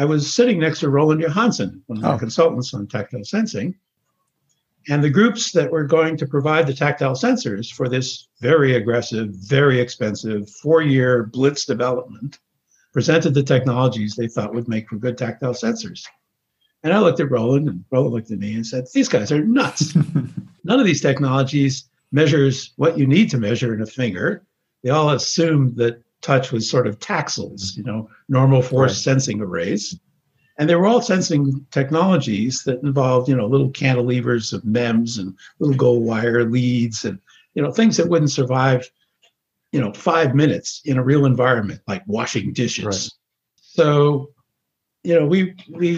I was sitting next to Roland Johansson, one of the oh. consultants on tactile sensing. And the groups that were going to provide the tactile sensors for this very aggressive, very expensive four-year blitz development presented the technologies they thought would make for good tactile sensors. And I looked at Roland, and Roland looked at me and said, "These guys are nuts. None of these technologies measures what you need to measure in a finger." They all assumed that touch was sort of taxils, you know, normal force right. sensing arrays. And they were all sensing technologies that involved, you know, little cantilevers of MEMS and little gold wire leads and, you know, things that wouldn't survive, you know, five minutes in a real environment, like washing dishes. Right. So, you know, we, we,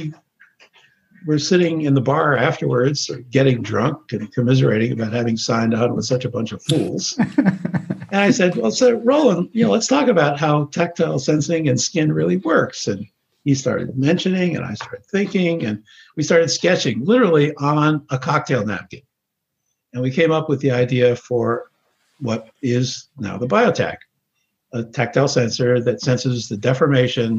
we're sitting in the bar afterwards, getting drunk and commiserating about having signed on with such a bunch of fools. And I said, "Well, so Roland, you know, let's talk about how tactile sensing and skin really works." And he started mentioning, and I started thinking, and we started sketching literally on a cocktail napkin. And we came up with the idea for what is now the BioTac, a tactile sensor that senses the deformation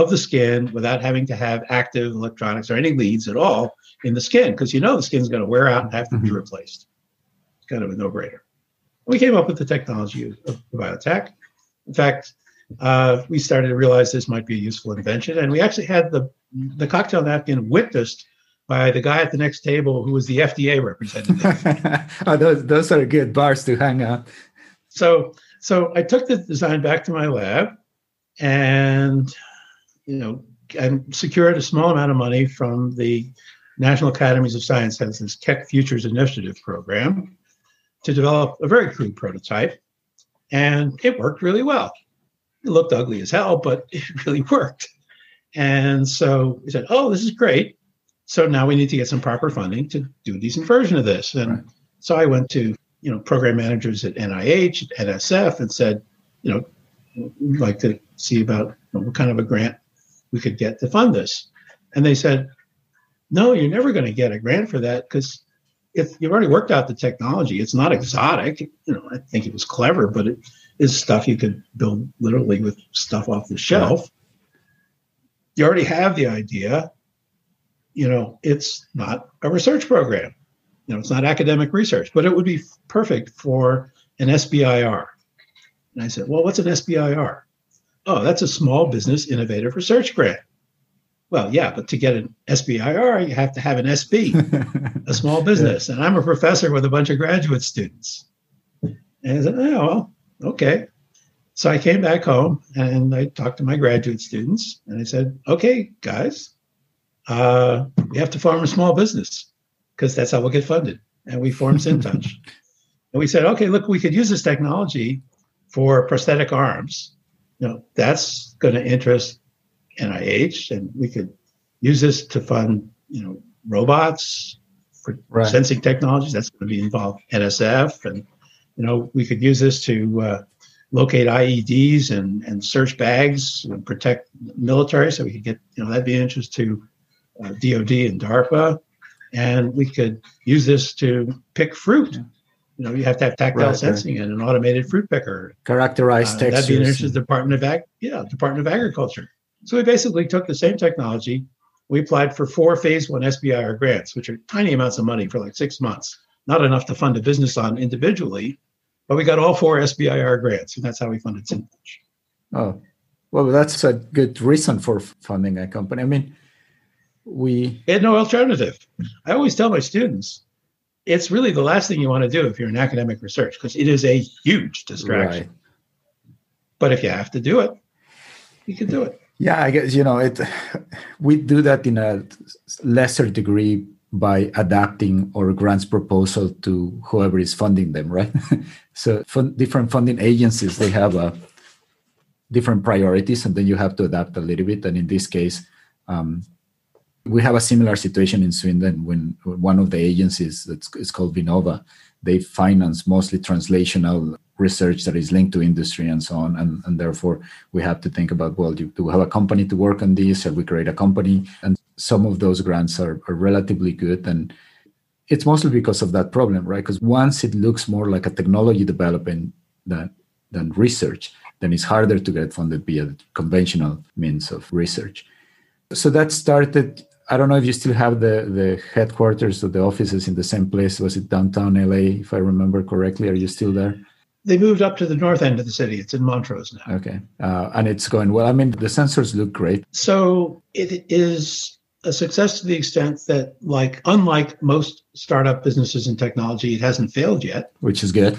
of the skin without having to have active electronics or any leads at all in the skin, because you know the skin's going to wear out and have to be replaced. It's kind of a no-brainer. We came up with the technology of BioTac. In fact, uh, we started to realize this might be a useful invention, and we actually had the, the cocktail napkin witnessed by the guy at the next table who was the F D A representative. Oh, those, those are good bars to hang out. So, so I took the design back to my lab, and you know, and secured a small amount of money from the National Academies of Science, has this Keck Futures Initiative program, to develop a very crude prototype, and it worked really well. It looked ugly as hell, but it really worked. And so we said, oh, this is great. So now we need to get some proper funding to do a decent version of this. And right. So I went to, you know, program managers at N I H, at N S F, and said, you know, we'd like to see about you know, what kind of a grant we could get to fund this. And they said, no, you're never going to get a grant for that, because if you've already worked out the technology, it's not exotic. You know, I think it was clever, but it is stuff you could build literally with stuff off the shelf. Right. You already have the idea. You know, it's not a research program. You know, it's not academic research, but it would be perfect for an S B I R. And I said, well, what's an S B I R? Oh, that's a small business innovative research grant. Well, yeah, but to get an S B I R, you have to have an S B, a small business. Yeah. And I'm a professor with a bunch of graduate students. And I said, oh, well, okay. So I came back home and I talked to my graduate students and I said, okay, guys, uh, we have to form a small business because that's how we'll get funded. And we formed SynTouch. And we said, okay, look, we could use this technology for prosthetic arms. You know, that's going to interest N I H, and we could use this to fund, you know, robots for right. sensing technologies. That's going to be involved N S F, and you know, we could use this to uh, locate I E Ds and and search bags and protect military. So we could get, you know, that'd be of interest to uh, D O D and DARPA, and we could use this to pick fruit. Yeah. You know, you have to have tactile right, sensing right. and an automated fruit picker. Characterize uh, textures. That'd be of interest to the Department of Ag. Yeah, Department of Agriculture. So we basically took the same technology. We applied for four phase one S B I R grants, which are tiny amounts of money for like six months, not enough to fund a business on individually, but we got all four S B I R grants, and that's how we funded SynTouch. Oh, well, that's a good reason for funding a company. I mean, we... we had no alternative. I always tell my students, it's really the last thing you want to do if you're in academic research, because it is a huge distraction. Right. But if you have to do it, you can do it. Yeah, I guess, you know, it. We do that in a lesser degree by adapting our grants proposal to whoever is funding them, right? So fun, different funding agencies, they have uh, different priorities, and then you have to adapt a little bit. And in this case, um, we have a similar situation in Sweden when one of the agencies, that's it's called Vinnova, they finance mostly translational research that is linked to industry and so on. And, and therefore, we have to think about, well, do, do we have a company to work on this? Shall we create a company? And some of those grants are, are relatively good. And it's mostly because of that problem, right? Because once it looks more like a technology development than, than research, then it's harder to get funded via conventional means of research. So that started, I don't know if you still have the, the headquarters or the offices in the same place. Was it downtown L A, if I remember correctly? Are you still there? They moved up to the north end of the city. It's in Montrose now. Okay. Uh, and it's going well. I mean, the sensors look great. So it is a success to the extent that, like, unlike most startup businesses in technology, it hasn't failed yet. Which is good.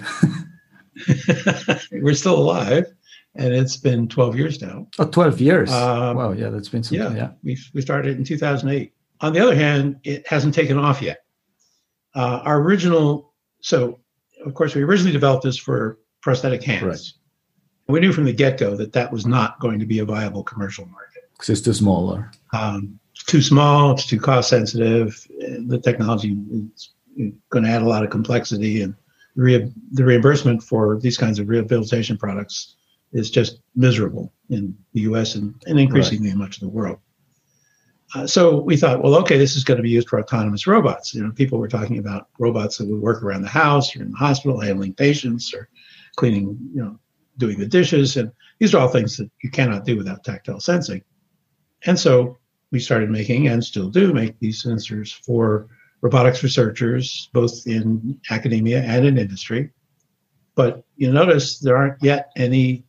We're still alive. And it's been twelve years now. Oh, twelve years. Um, wow. Yeah, that's been some yeah, time. Yeah. We, we started in two thousand eight. On the other hand, it hasn't taken off yet. Uh, our original, so of course, we originally developed this for prosthetic hands. Right. We knew from the get-go that that was not going to be a viable commercial market. Because it's too small. Or... Um, it's too small. It's too cost-sensitive. The technology is going to add a lot of complexity. And the, re- the reimbursement for these kinds of rehabilitation products is just miserable in the U S and, and increasingly right. in much of the world. Uh, so we thought, well, okay, this is going to be used for autonomous robots. You know, people were talking about robots that would work around the house or in the hospital, handling patients or cleaning, you know, doing the dishes. And these are all things that you cannot do without tactile sensing. And so we started making, and still do make, these sensors for robotics researchers, both in academia and in industry. But you notice there aren't yet any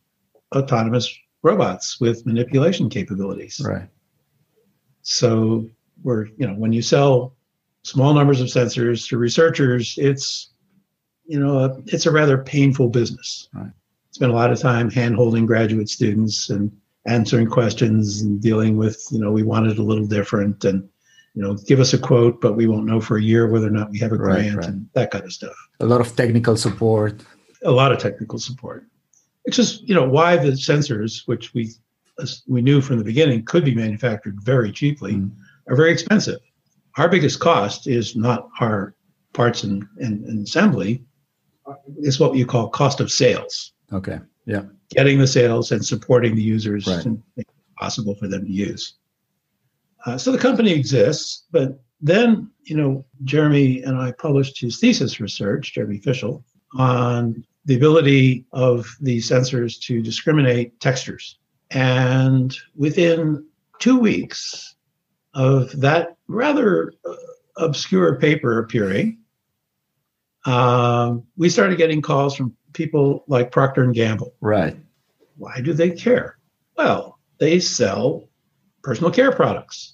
autonomous robots with manipulation capabilities. Right. So we're, you know, when you sell small numbers of sensors to researchers, it's, you know, a, it's a rather painful business. Right. Spend a lot of time hand-holding graduate students and answering questions and dealing with, you know, we want it a little different and, you know, give us a quote, but we won't know for a year whether or not we have a right, grant right. and that kind of stuff. A lot of technical support. A lot of technical support. It's just, you know, why the sensors, which we we knew from the beginning could be manufactured very cheaply, mm. are very expensive. Our biggest cost is not our parts and, and, and assembly. It's what you call cost of sales. Okay. Yeah. Getting the sales and supporting the users right. and making it possible for them to use. Uh, so the company exists, but then, you know, Jeremy and I published his thesis research, Jeremy Fishel, on the ability of the sensors to discriminate textures. And within two weeks of that rather uh, obscure paper appearing, uh, we started getting calls from people like Procter and Gamble. Right. Why do they care? Well, they sell personal care products.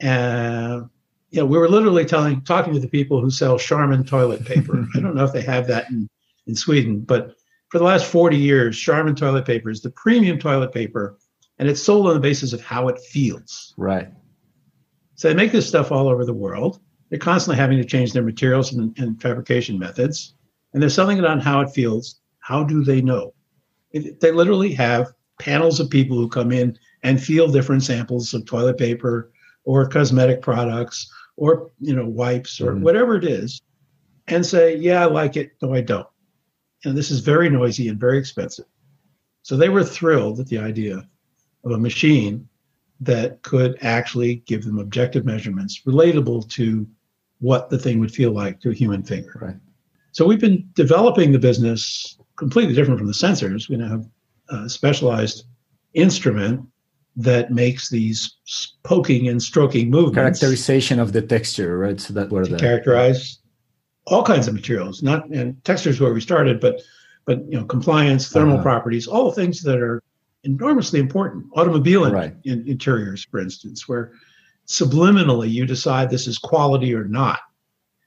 And, you know, we were literally telling, talking to the people who sell Charmin toilet paper. I don't know if they have that in, in Sweden, but for the last forty years, Charmin toilet paper is the premium toilet paper, and it's sold on the basis of how it feels. Right. So they make this stuff all over the world. They're constantly having to change their materials and, and fabrication methods. And they're selling it on how it feels. How do they know? It, they literally have panels of people who come in and feel different samples of toilet paper or cosmetic products or, you know, wipes or mm-hmm. whatever it is and say, yeah, I like it. No, I don't. And this is very noisy and very expensive. So they were thrilled at the idea of a machine that could actually give them objective measurements relatable to what the thing would feel like to a human finger. Right. So we've been developing the business completely different from the sensors. We now have a specialized instrument that makes these poking and stroking movements. Characterization of the texture, right? So that were the characterize all kinds of materials, not and textures where we started, but but you know, compliance, thermal uh-huh. properties, all things that are enormously important. Automobile in, right. in, interiors, for instance, where subliminally you decide this is quality or not.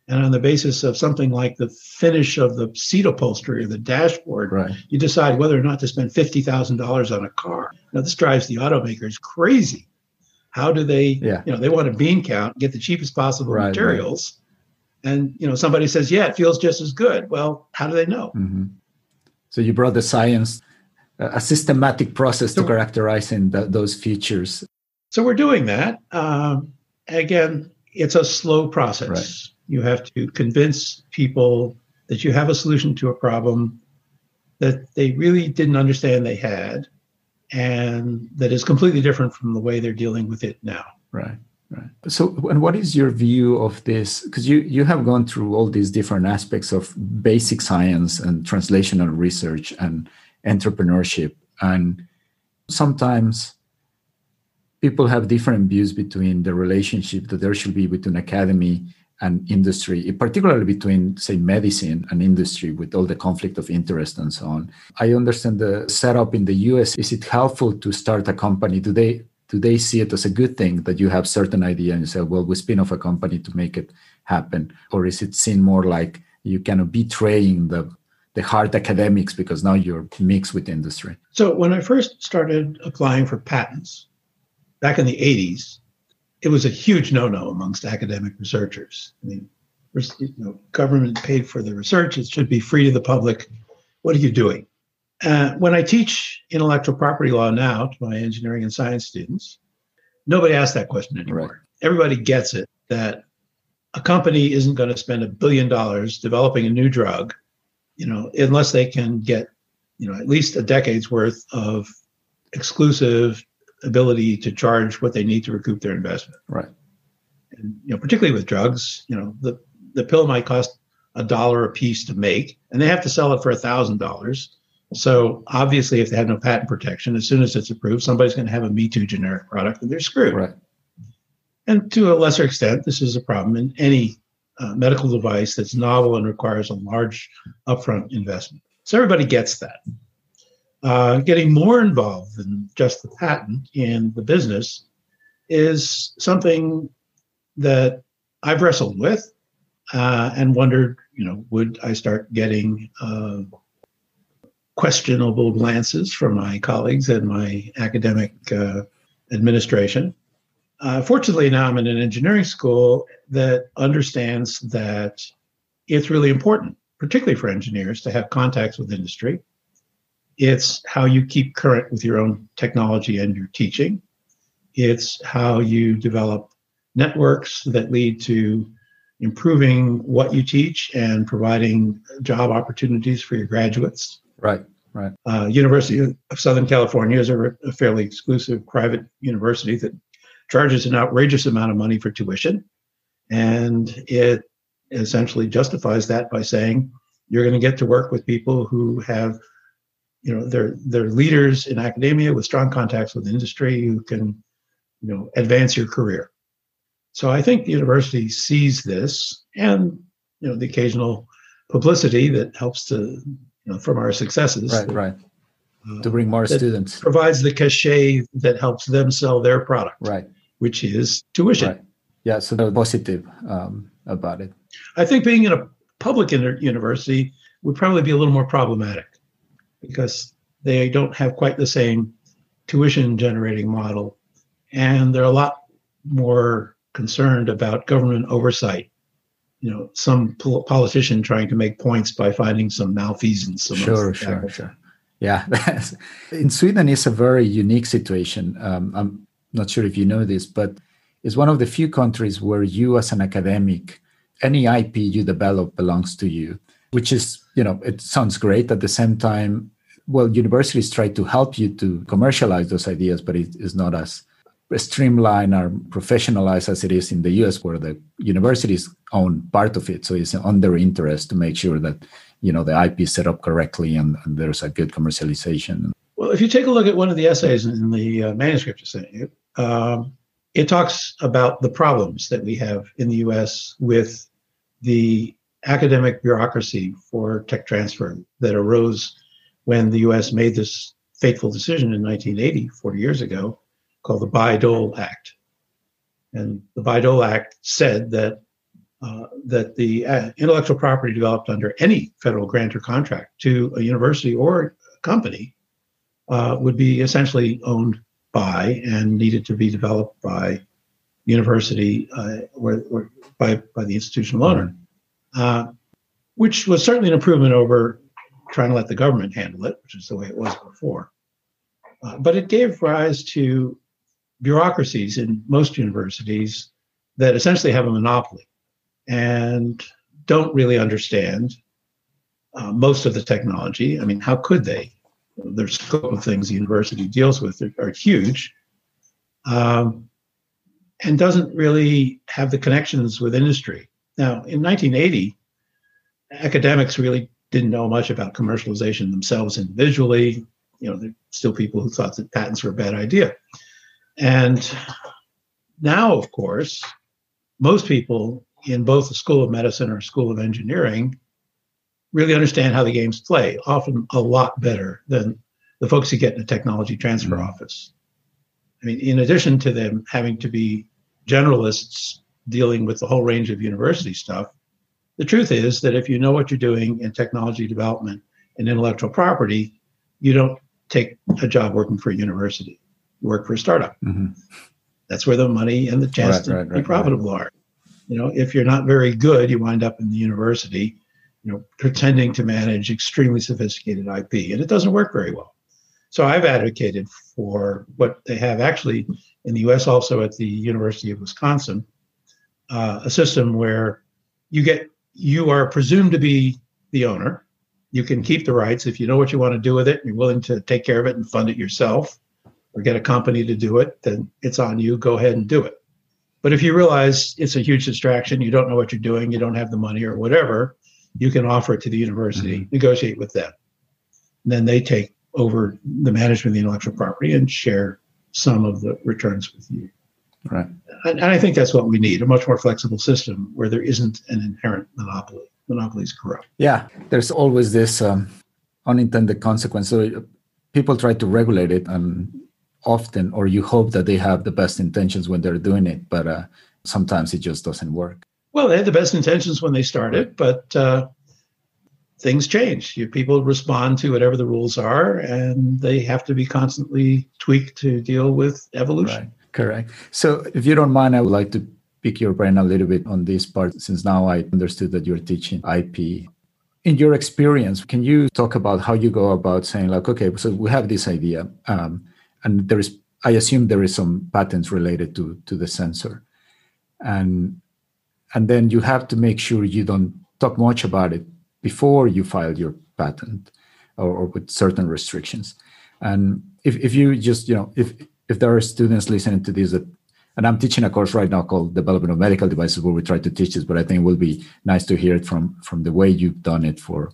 And on the basis of something like the finish of the seat upholstery or the dashboard, right. you decide whether or not to spend fifty thousand dollars on a car. Now, this drives the automakers crazy. How do they, yeah. you know, they want a bean count, get the cheapest possible right, materials. Right. And, you know, somebody says, yeah, it feels just as good. Well, how do they know? Mm-hmm. So you brought the science, a systematic process so, to characterizing the, those features. So we're doing that. Um, again, it's a slow process. Right. You have to convince people that you have a solution to a problem that they really didn't understand they had, and that is completely different from the way they're dealing with it now. Right, right. So, and what is your view of this? Because you, you have gone through all these different aspects of basic science and translational research and entrepreneurship, and sometimes people have different views between the relationship that there should be between academy and industry, particularly between, say, medicine and industry with all the conflict of interest and so on. I understand the setup in the U S. Is it helpful to start a company? Do they, do they see it as a good thing that you have certain idea and you say, well, we spin off a company to make it happen? Or is it seen more like you kind of betraying the, the hard academics because now you're mixed with industry? So when I first started applying for patents back in the eighties, it was a huge no-no amongst academic researchers. I mean, you know, government paid for the research. It should be free to the public. What are you doing? Uh, when I teach intellectual property law now to my engineering and science students, nobody asks that question anymore. Right. Everybody gets it that a company isn't going to spend a billion dollars developing a new drug, you know, unless they can get, you know, at least a decade's worth of exclusive ability to charge what they need to recoup their investment. Right. And, you know, particularly with drugs, you know, the, the pill might cost a dollar a piece to make, and they have to sell it for a thousand dollars. So obviously if they have no patent protection, as soon as it's approved, somebody's going to have a Me Too generic product and they're screwed. Right. And to a lesser extent, this is a problem in any uh, medical device that's novel and requires a large upfront investment. So everybody gets that. Uh, getting more involved than just the patent in the business is something that I've wrestled with uh, and wondered, you know, would I start getting uh, questionable glances from my colleagues and my academic uh, administration? Uh, fortunately, now I'm in an engineering school that understands that it's really important, particularly for engineers, to have contacts with industry. It's how you keep current with your own technology and your teaching. It's how you develop networks that lead to improving what you teach and providing job opportunities for your graduates. Right, right. Uh, University of Southern California is a, a fairly exclusive private university that charges an outrageous amount of money for tuition. And it essentially justifies that by saying, you're going to get to work with people who have, you know, they're, they're leaders in academia with strong contacts with industry who can, you know, advance your career. So I think the university sees this and, you know, the occasional publicity that helps to, you know, from our successes. Right, that, right. Uh, to bring more students. Provides the cachet that helps them sell their product. Right. Which is tuition. Right. Yeah, so they're positive um, about it. I think being in a public university would probably be a little more problematic because they don't have quite the same tuition generating model. And they're a lot more concerned about government oversight, you know, some pol politician trying to make points by finding some malfeasance. Sure, sure, that. sure. Yeah. In Sweden, it's a very unique situation. Um, I'm not sure if you know this, but it's one of the few countries where you as an academic, any I P you develop belongs to you, which is, you know, it sounds great. At the same time, well, universities try to help you to commercialize those ideas, but it is not as streamline or professionalize as it is in the U S, where the universities own part of it. So it's on their interest to make sure that, you know, the I P is set up correctly and, and there's a good commercialization. Well, if you take a look at one of the essays in the uh, manuscript you sent you, um, it talks about the problems that we have in the U S with the academic bureaucracy for tech transfer that arose when the U S made this fateful decision in nineteen eighty, forty years ago, called the Bayh-Dole Act. And the Bayh-Dole Act said that uh, that the uh, intellectual property developed under any federal grant or contract to a university or a company uh, would be essentially owned by and needed to be developed by university uh, or, or by, by the institutional owner, uh, which was certainly an improvement over trying to let the government handle it, which is the way it was before. Uh, but it gave rise to bureaucracies in most universities that essentially have a monopoly and don't really understand uh, most of the technology. I mean, how could they? Their scope of things the university deals with are, are huge um, and doesn't really have the connections with industry. Now, in nineteen eighty, academics really didn't know much about commercialization themselves individually. You know, there are still people who thought that patents were a bad idea. And now, of course, most people in both the School of Medicine or School of Engineering really understand how the games play, often a lot better than the folks who get in the technology transfer mm-hmm. office. I mean, in addition to them having to be generalists dealing with the whole range of university stuff, the truth is that if you know what you're doing in technology development and intellectual property, you don't take a job working for a university. Work for a startup. Mm-hmm. That's where the money and the chance right, to right, be right, profitable right. are. You know, if you're not very good, you wind up in the university, you know, pretending to manage extremely sophisticated I P, and it doesn't work very well. So I've advocated for what they have actually in the U S, also at the University of Wisconsin, uh, a system where you get, you are presumed to be the owner. You can keep the rights if you know what you want to do with it, and you're willing to take care of it and fund it yourself, or get a company to do it, then it's on you, go ahead and do it. But if you realize it's a huge distraction, you don't know what you're doing, you don't have the money or whatever, you can offer it to the university, mm-hmm. negotiate with them. And then they take over the management of the intellectual property and share some of the returns with you. Right. And, and I think that's what we need, a much more flexible system where there isn't an inherent monopoly. Monopolies corrupt. Yeah, there's always this um, unintended consequence. So people try to regulate it, and often, or you hope that they have the best intentions when they're doing it, but uh, sometimes it just doesn't work. Well, they had the best intentions when they started, but uh, things change. You, people respond to whatever the rules are, and they have to be constantly tweaked to deal with evolution. Right. Correct. So if you don't mind, I would like to pick your brain a little bit on this part, since now I understood that you're teaching I P. In your experience, can you talk about how you go about saying, like, okay, so we have this idea, um, and there is, I assume there is some patents related to to the sensor, and and then you have to make sure you don't talk much about it before you file your patent, or, or with certain restrictions. And if if you just, you know, if if there are students listening to this that, and I'm teaching a course right now called Development of Medical Devices, where we try to teach this, but I think it will be nice to hear it from from the way you've done it for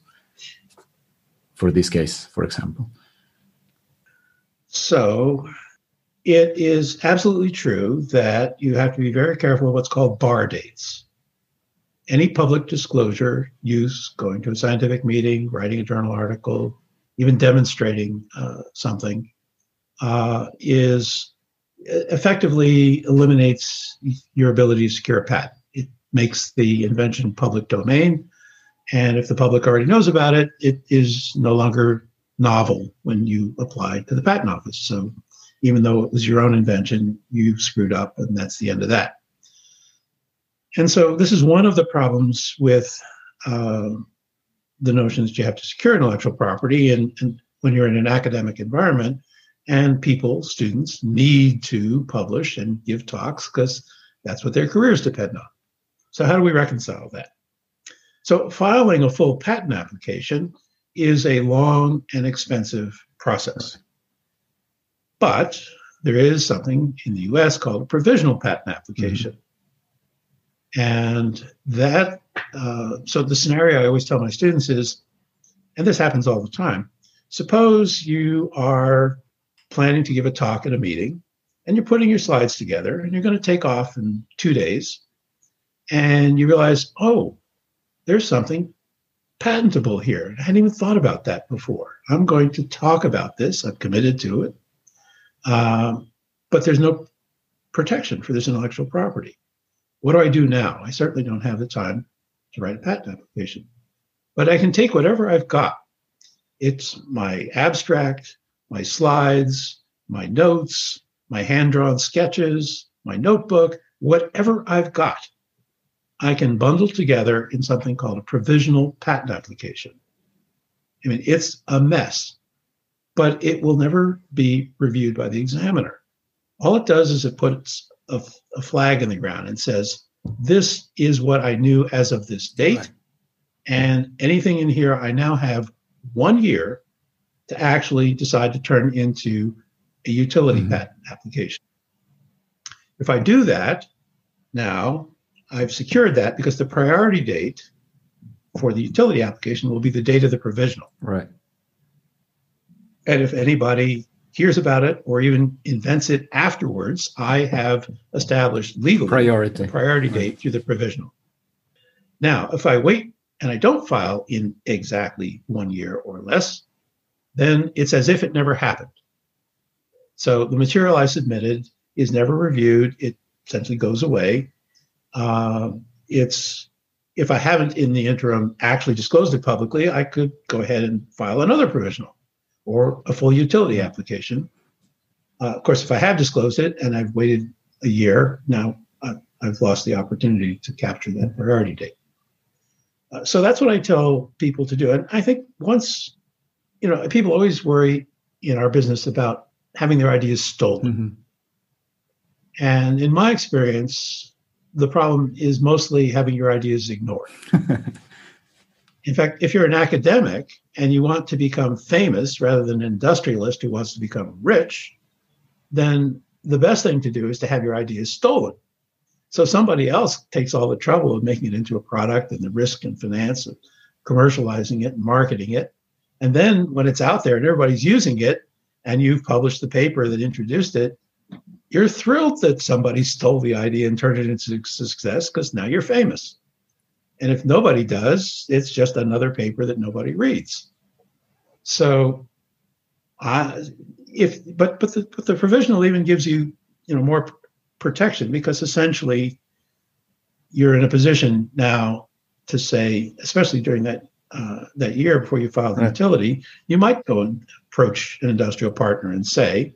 for this case, for example. So it is absolutely true that you have to be very careful of what's called bar dates. Any public disclosure, use, going to a scientific meeting, writing a journal article, even demonstrating uh, something, uh, is effectively eliminates your ability to secure a patent. It makes the invention public domain. And if the public already knows about it, it is no longer novel when you apply to the patent office. So even though it was your own invention, you screwed up, and that's the end of that. And so this is one of the problems with uh, the notion that you have to secure intellectual property. And, and when you're in an academic environment, and people, students, need to publish and give talks because that's what their careers depend on. So how do we reconcile that? So filing a full patent application is a long and expensive process. But there is something in the U S called a provisional patent application. Mm-hmm. And that, uh, so the scenario I always tell my students is, and this happens all the time, suppose you are planning to give a talk at a meeting, and you're putting your slides together, and you're going to take off in two days, and you realize, oh, there's something patentable here. I hadn't even thought about that before. I'm going to talk about this. I'm committed to it. Um, but there's no protection for this intellectual property. What do I do now? I certainly don't have the time to write a patent application. But I can take whatever I've got. It's my abstract, my slides, my notes, my hand-drawn sketches, my notebook, whatever I've got, I can bundle together in something called a provisional patent application. I mean, it's a mess, but it will never be reviewed by the examiner. All it does is it puts a, a flag in the ground and says, this is what I knew as of this date, right, and anything in here, I now have one year to actually decide to turn into a utility mm-hmm. patent application. If I do that, now I've secured that, because the priority date for the utility application will be the date of the provisional. Right. And if anybody hears about it or even invents it afterwards, I have established legally priority, priority right. date through the provisional. Now, if I wait and I don't file in exactly one year or less, then it's as if it never happened. So the material I submitted is never reviewed. It essentially goes away. Uh, it's, if I haven't in the interim actually disclosed it publicly, I could go ahead and file another provisional or a full utility application. Uh, of course, if I have disclosed it and I've waited a year, now I've lost the opportunity to capture that priority date. Uh, so that's what I tell people to do. And I think once... You know, people always worry in our business about having their ideas stolen. Mm-hmm. And in my experience, the problem is mostly having your ideas ignored. In fact, if you're an academic and you want to become famous rather than an industrialist who wants to become rich, then the best thing to do is to have your ideas stolen. So somebody else takes all the trouble of making it into a product and the risk and finance of commercializing it and marketing it. And then when it's out there and everybody's using it and you've published the paper that introduced it, you're thrilled that somebody stole the idea and turned it into success, because now you're famous. And if nobody does, it's just another paper that nobody reads. So, uh, if but but the, but the provisional even gives you you know more protection, because essentially you're in a position now to say, especially during that uh, that year before you file the right. utility, you might go and approach an industrial partner and say,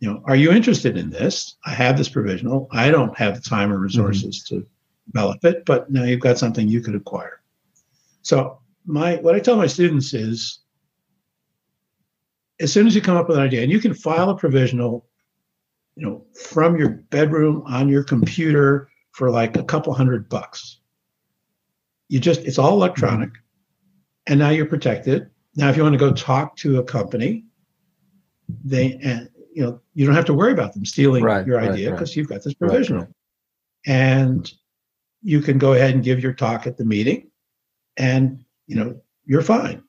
you know, are you interested in this? I have this provisional. I don't have the time or resources mm-hmm. to develop it, but now you've got something you could acquire. So my what I tell my students is, as soon as you come up with an idea, and you can file a provisional, you know, from your bedroom on your computer for like a couple hundred bucks. You just, it's all electronic, and now you're protected. Now, if you want to go talk to a company, they, and you know, you don't have to worry about them stealing right, your idea because right, right. you've got this provisional. Right, right. And you can go ahead and give your talk at the meeting, and, you know, you're fine.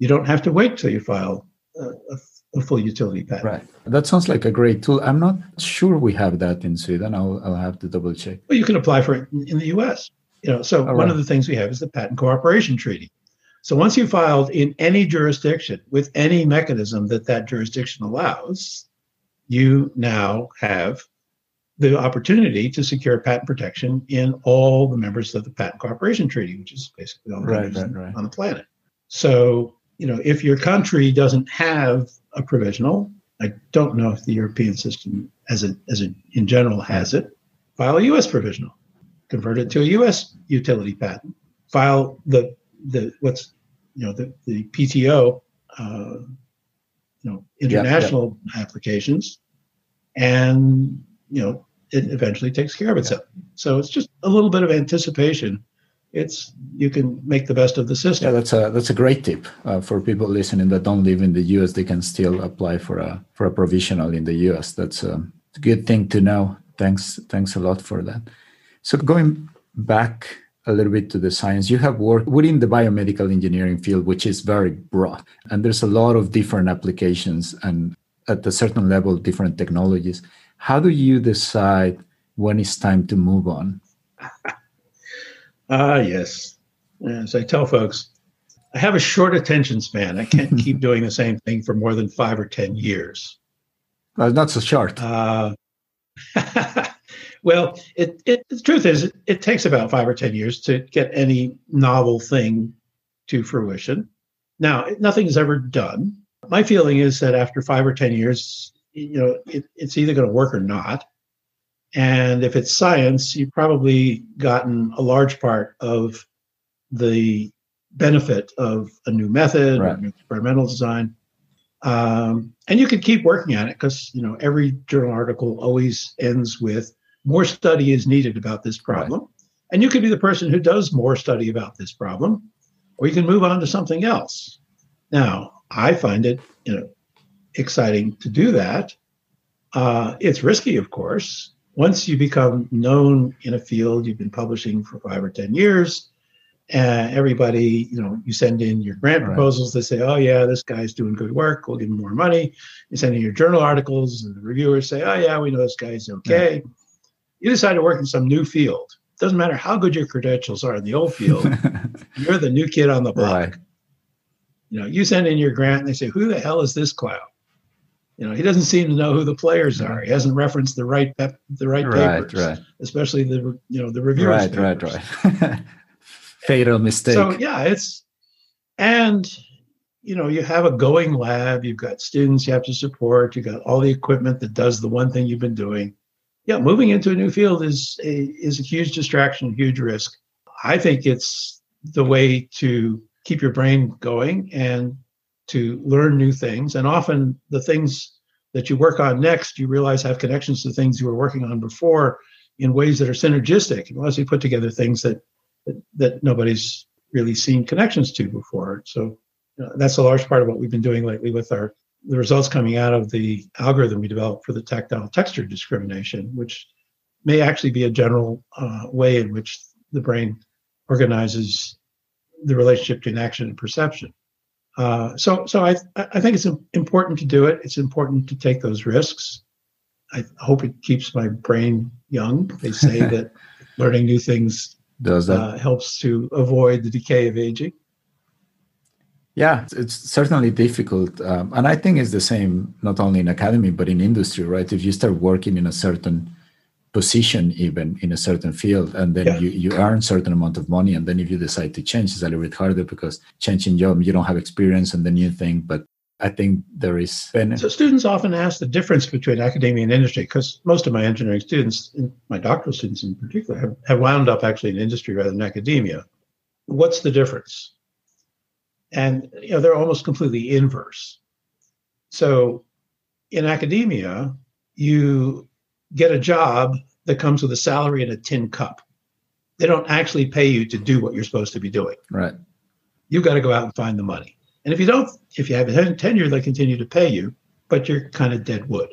You don't have to wait till you file a, a, a full utility patent. Right. That sounds like a great tool. I'm not sure we have that in Sweden. I'll, I'll have to double check. Well, you can apply for it in, in the U S. You know, so All one right. of the things we have is the Patent Cooperation Treaty. So once you filed in any jurisdiction with any mechanism that that jurisdiction allows, you now have the opportunity to secure patent protection in all the members of the Patent Cooperation Treaty, which is basically all the right, members right, right. on the planet. So, you know, if your country doesn't have a provisional, I don't know if the European system as a, as a, in general has it, file a U S provisional, convert it to a U S utility patent, file the the what's, you know, the, the P T O, uh, you know, international yeah, yeah. applications, and, you know, it eventually takes care of itself. Yeah. So it's just a little bit of anticipation. It's, you can make the best of the system. Yeah, that's a, that's a great tip uh, for people listening that don't live in the U S. They can still apply for a, for a provisional in the U S. That's a good thing to know. Thanks. Thanks a lot for that. So going back a little bit to the science, you have worked within the biomedical engineering field, which is very broad, and there's a lot of different applications and at a certain level, different technologies. How do you decide when it's time to move on? Ah, uh, yes. As I tell folks, I have a short attention span. I can't keep doing the same thing for more than five or ten years. Well, not so short. Uh, Well, it, it, the truth is, it, it takes about five or ten years to get any novel thing to fruition. Now, nothing is ever done. My feeling is that after five or ten years, you know, it, it's either going to work or not. And if it's science, you've probably gotten a large part of the benefit of a new method, right. or new experimental design. Um, and you can keep working on it because, you know, every journal article always ends with, more study is needed about this problem. Right. And you could be the person who does more study about this problem, or you can move on to something else. Now, I find it, you know, exciting to do that. Uh, it's risky, of course. Once you become known in a field, you've been publishing for five or ten years, and everybody, you know, you send in your grant proposals, right. they say, oh, yeah, this guy's doing good work, we'll give him more money. You send in your journal articles, and the reviewers say, oh, yeah, we know this guy's okay. Yeah. You decide to work in some new field. Doesn't matter how good your credentials are in the old field. You're the new kid on the block. Right. You know, you send in your grant and they say, who the hell is this clown? You know, he doesn't seem to know who the players are. He hasn't referenced the right pep- the right, right papers, right. especially the, you know, the reviewers. Right, papers. right, right. Fatal mistake. So yeah, it's, and you know, you have a going lab, you've got students you have to support, you've got all the equipment that does the one thing you've been doing. Yeah, moving into a new field is a, is a huge distraction, huge risk. I think it's the way to keep your brain going and to learn new things. And often the things that you work on next, you realize have connections to things you were working on before in ways that are synergistic, unless you put together things that that, that nobody's really seen connections to before. So you know, that's a large part of what we've been doing lately with our the results coming out of the algorithm we developed for the tactile texture discrimination, which may actually be a general uh, way in which the brain organizes the relationship between action and perception. Uh, so so I, I think it's important to do it. It's important to take those risks. I hope it keeps my brain young. They say that learning new things Does that? Uh, helps to avoid the decay of aging. Yeah, it's certainly difficult. Um, and I think it's the same, not only in academy, but in industry, right? If you start working in a certain position, even in a certain field, and then yeah. you, you earn a certain amount of money. And then if you decide to change, it's a little bit harder because changing job, you don't have experience in the new thing. But I think there is benefit. So students often ask the difference between academia and industry, because most of my engineering students, my doctoral students in particular, have, have wound up actually in industry rather than academia. What's the difference? And you know, they're almost completely inverse. So in academia, you get a job that comes with a salary and a tin cup. They don't actually pay you to do what you're supposed to be doing. Right. You've got to go out and find the money. And if you don't, if you have a tenure, they continue to pay you, but you're kind of dead wood.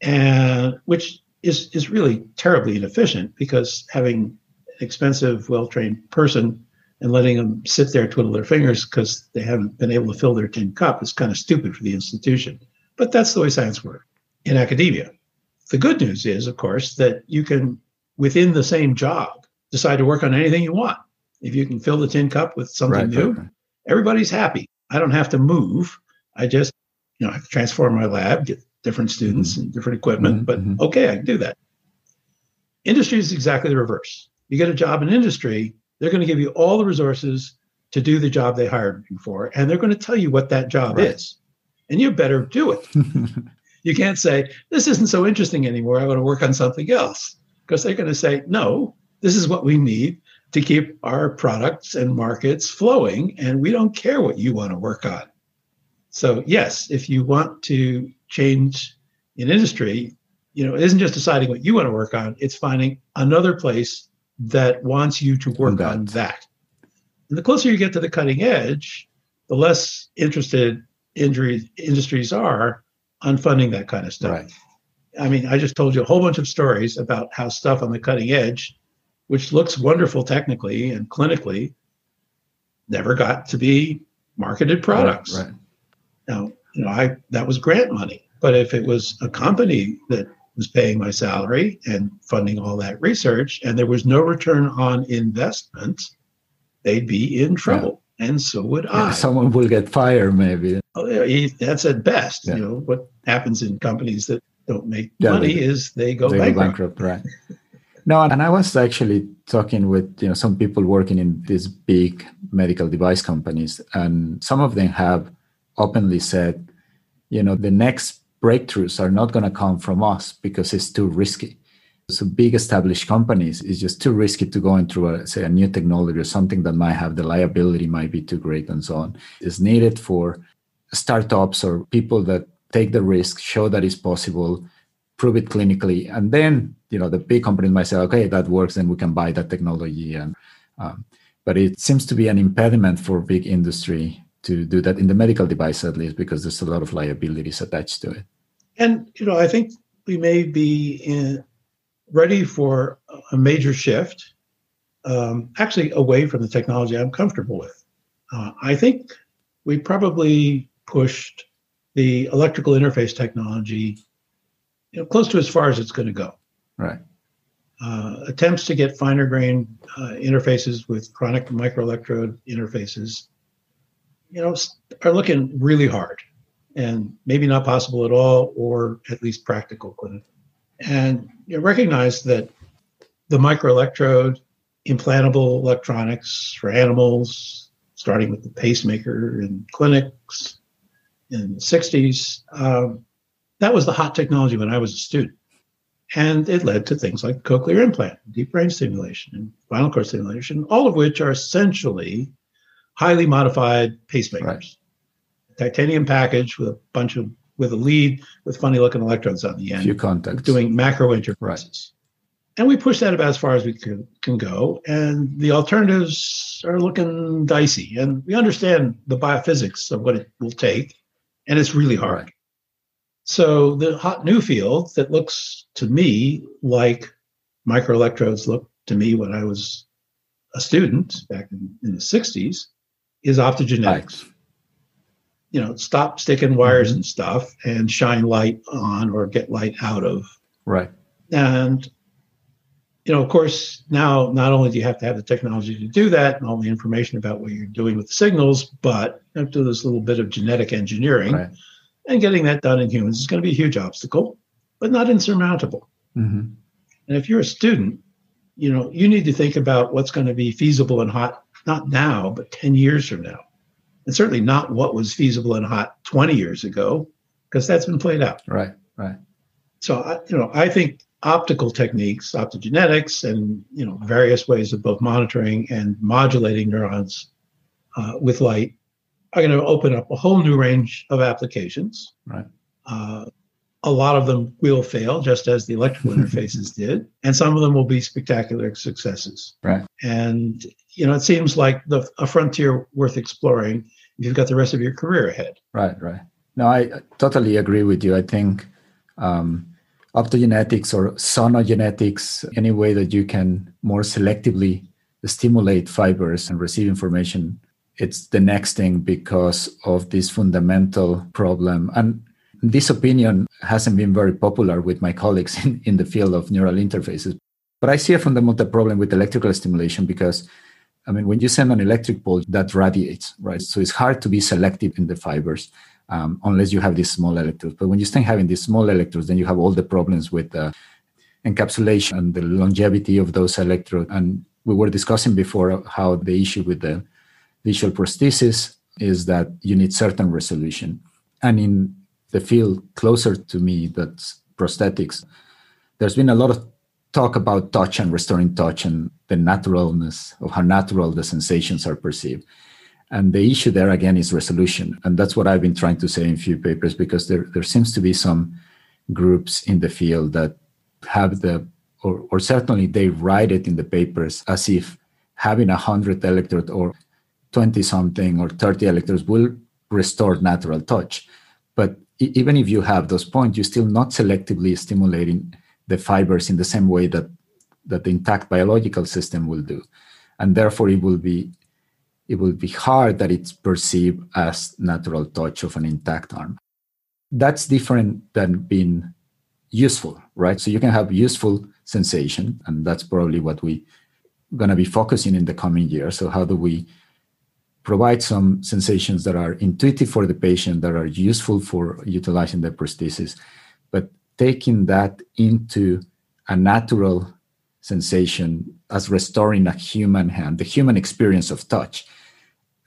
And which is, is really terribly inefficient, because having an expensive, well-trained person and letting them sit there, twiddle their fingers because they haven't been able to fill their tin cup is kind of stupid for the institution. But that's the way science works in academia. The good news is, of course, that you can, within the same job, decide to work on anything you want. If you can fill the tin cup with something right, new, right. everybody's happy. I don't have to move. I just, you know, I have to transform my lab, get different students mm-hmm. and different equipment, mm-hmm. but mm-hmm. okay, I can do that. Industry is exactly the reverse. You get a job in industry, they're going to give you all the resources to do the job they hired you for, and they're going to tell you what that job right. is. And you better do it. You can't say, this isn't so interesting anymore, I want to work on something else. Because they're going to say, no, this is what we need to keep our products and markets flowing, and we don't care what you want to work on. So yes, if you want to change in industry, you know, it isn't just deciding what you want to work on, it's finding another place that wants you to work on that. And the closer you get to the cutting edge, the less interested injury, industries are on funding that kind of stuff. Right. I mean, I just told you a whole bunch of stories about how stuff on the cutting edge, which looks wonderful technically and clinically, never got to be marketed products. Right, right. Now, you know, I that was grant money. But if it was a company that was paying my salary and funding all that research, and there was no return on investment, they'd be in trouble. Yeah. And so would yeah, I. Someone will get fired, maybe. Oh, that's at best. Yeah. You know, what happens in companies that don't make yeah, money they, is they go they bankrupt. Go bankrupt, right. No, and I was actually talking with, you know, some people working in these big medical device companies, and some of them have openly said, you know, the next breakthroughs are not going to come from us because it's too risky. So big established companies, it's just too risky to go into, a, say, a new technology or something that might have the liability might be too great and so on. It's needed for startups or people that take the risk, show that it's possible, prove it clinically. And then, you know, the big companies might say, okay, that works, then we can buy that technology. And um, but it seems to be an impediment for big industry to do that in the medical device, at least, because there's a lot of liabilities attached to it. And, you know, I think we may be in, ready for a major shift, um, actually away from the technology I'm comfortable with. Uh, I think we probably pushed the electrical interface technology, you know, close to as far as it's going to go. Right. Uh, attempts to get finer grain uh, interfaces with chronic microelectrode interfaces, you know, are looking really hard and maybe not possible at all, or at least practical clinically. And you know, recognize that the microelectrode, implantable electronics for animals, starting with the pacemaker in clinics in the sixties, um, that was the hot technology when I was a student. And it led to things like cochlear implant, deep brain stimulation, and spinal cord stimulation, all of which are essentially highly modified pacemakers, right. Titanium package with a bunch of, with a lead with funny looking electrodes on the end, few contacts, doing macro interfaces. Right. And we push that about as far as we can, can go. And the alternatives are looking dicey. And we understand the biophysics of what it will take. And it's really hard. Right. So the hot new field that looks to me like microelectrodes looked to me when I was a student back in, in the sixties, is optogenetics. Right. You know, stop sticking wires and stuff and shine light on or get light out of. Right. And you know, of course, now not only do you have to have the technology to do that and all the information about what you're doing with the signals, but you have to do this little bit of genetic engineering. Right. And getting that done in humans is going to be a huge obstacle, but not insurmountable. Mm-hmm. And if you're a student, you know, you need to think about what's going to be feasible and hot, not now, but ten years from now. And certainly not what was feasible and hot twenty years ago, because that's been played out. Right, right. So, you know, I think optical techniques, optogenetics, and, you know, various ways of both monitoring and modulating neurons uh, with light are going to open up a whole new range of applications. Right. Uh, a lot of them will fail, just as the electrical interfaces did, and some of them will be spectacular successes. Right. And, you know, it seems like the, a frontier worth exploring if you've got the rest of your career ahead. Right, right. No, I totally agree with you. I think um, optogenetics or sonogenetics, any way that you can more selectively stimulate fibers and receive information, it's the next thing because of this fundamental problem. And this opinion hasn't been very popular with my colleagues in, in the field of neural interfaces. But I see a fundamental problem with electrical stimulation because, I mean, when you send an electric pulse, that radiates, right? So it's hard to be selective in the fibers um, unless you have these small electrodes. But when you start having these small electrodes, then you have all the problems with uh, encapsulation and the longevity of those electrodes. And we were discussing before how the issue with the visual prosthesis is that you need certain resolution. And in the field closer to me, that's prosthetics, there's been a lot of talk about touch and restoring touch and the naturalness of how natural the sensations are perceived. And the issue there, again, is resolution. And that's what I've been trying to say in a few papers, because there, there seems to be some groups in the field that have the, or, or certainly they write it in the papers as if having one hundred electrode or twenty-something or thirty electrodes will restore natural touch. But even if you have those points, you're still not selectively stimulating the fibers in the same way that, that the intact biological system will do. And therefore, it will be it will be hard that it's perceived as natural touch of an intact arm. That's different than being useful, right? So you can have useful sensation, and that's probably what we're going to be focusing in the coming year. So how do we provide some sensations that are intuitive for the patient, that are useful for utilizing the prosthesis, but taking that into a natural sensation as restoring a human hand, the human experience of touch.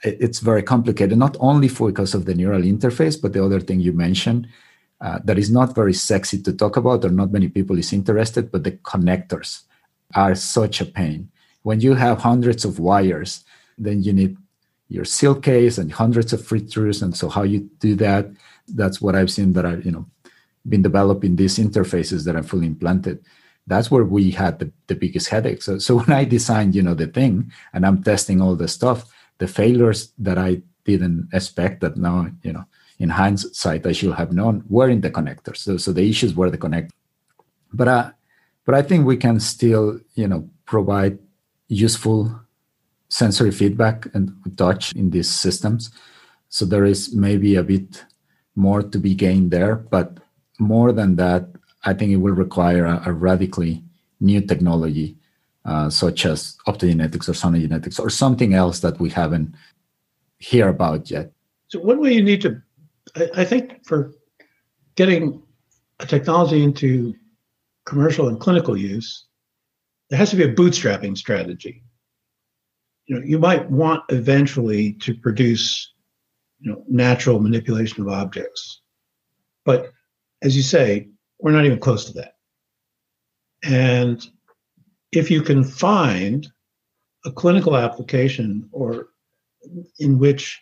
It's very complicated, not only because of the neural interface, but the other thing you mentioned uh, that is not very sexy to talk about or not many people is interested, but the connectors are such a pain. When you have hundreds of wires, then you need your silk case and hundreds of free-throughs. And so how you do that, that's what I've seen that I've you know, been developing these interfaces that are fully implanted. That's where we had the, the biggest headache. So, so when I designed you know, the thing and I'm testing all the stuff, the failures that I didn't expect that now, you know, in hindsight, I should have known were in the connectors. So, so the issues were the connectors. But, uh, but I think we can still you know, provide useful sensory feedback and touch in these systems. So there is maybe a bit more to be gained there, but more than that, I think it will require a, a radically new technology, uh, such as optogenetics or sonogenetics or something else that we haven't heard about yet. So one way you need to, I, I think for getting a technology into commercial and clinical use, there has to be a bootstrapping strategy. You know, you might want eventually to produce, you know, natural manipulation of objects. But as you say, we're not even close to that. And if you can find a clinical application or in which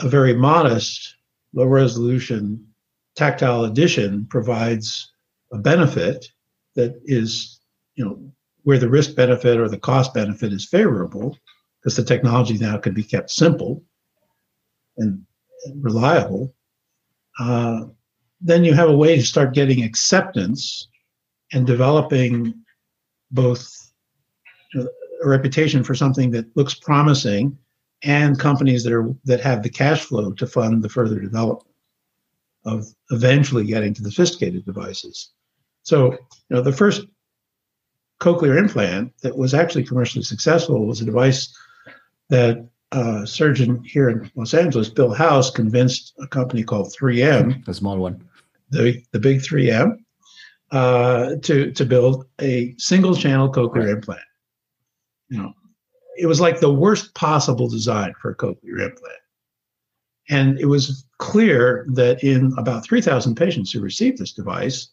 a very modest, low resolution tactile addition provides a benefit that is, you know, where the risk benefit or the cost benefit is favorable, because the technology now can be kept simple and reliable, uh, then you have a way to start getting acceptance and developing both you know, a reputation for something that looks promising and companies that are that have the cash flow to fund the further development of eventually getting to the sophisticated devices. So you know the first cochlear implant that was actually commercially successful was a device that a surgeon here in Los Angeles, Bill House, convinced a company called three M, the small one, the, the big three M, uh, to, to build a single channel cochlear right. implant. You know, it was like the worst possible design for a cochlear implant. And it was clear that in about three thousand patients who received this device,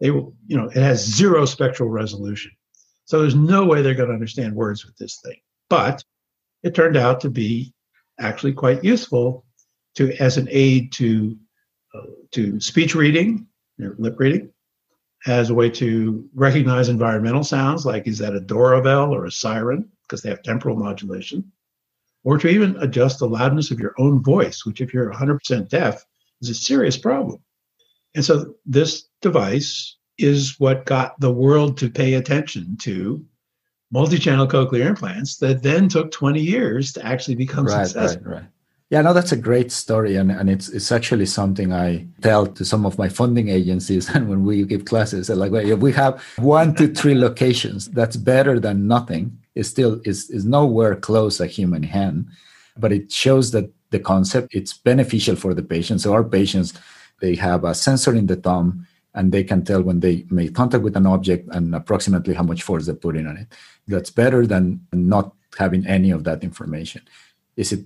they will, you know, it has zero spectral resolution. So there's no way they're going to understand words with this thing. But it turned out to be actually quite useful to as an aid to uh, to speech reading, you know, lip reading, as a way to recognize environmental sounds, like is that a doorbell or a siren, because they have temporal modulation, or to even adjust the loudness of your own voice, which if you're one hundred percent deaf is a serious problem. And so this device is what got the world to pay attention to multi-channel cochlear implants that then took twenty years to actually become right, successful. Right, right. Yeah, no, that's a great story. And, and it's it's actually something I tell to some of my funding agencies. And when we give classes, they're like, well, if we have one to three locations, that's better than nothing. It's still is is nowhere close a human hand, but it shows that the concept, it's beneficial for the patient. So our patients, they have a sensor in the thumb, and they can tell when they make contact with an object and approximately how much force they put in on it. That's better than not having any of that information. Is it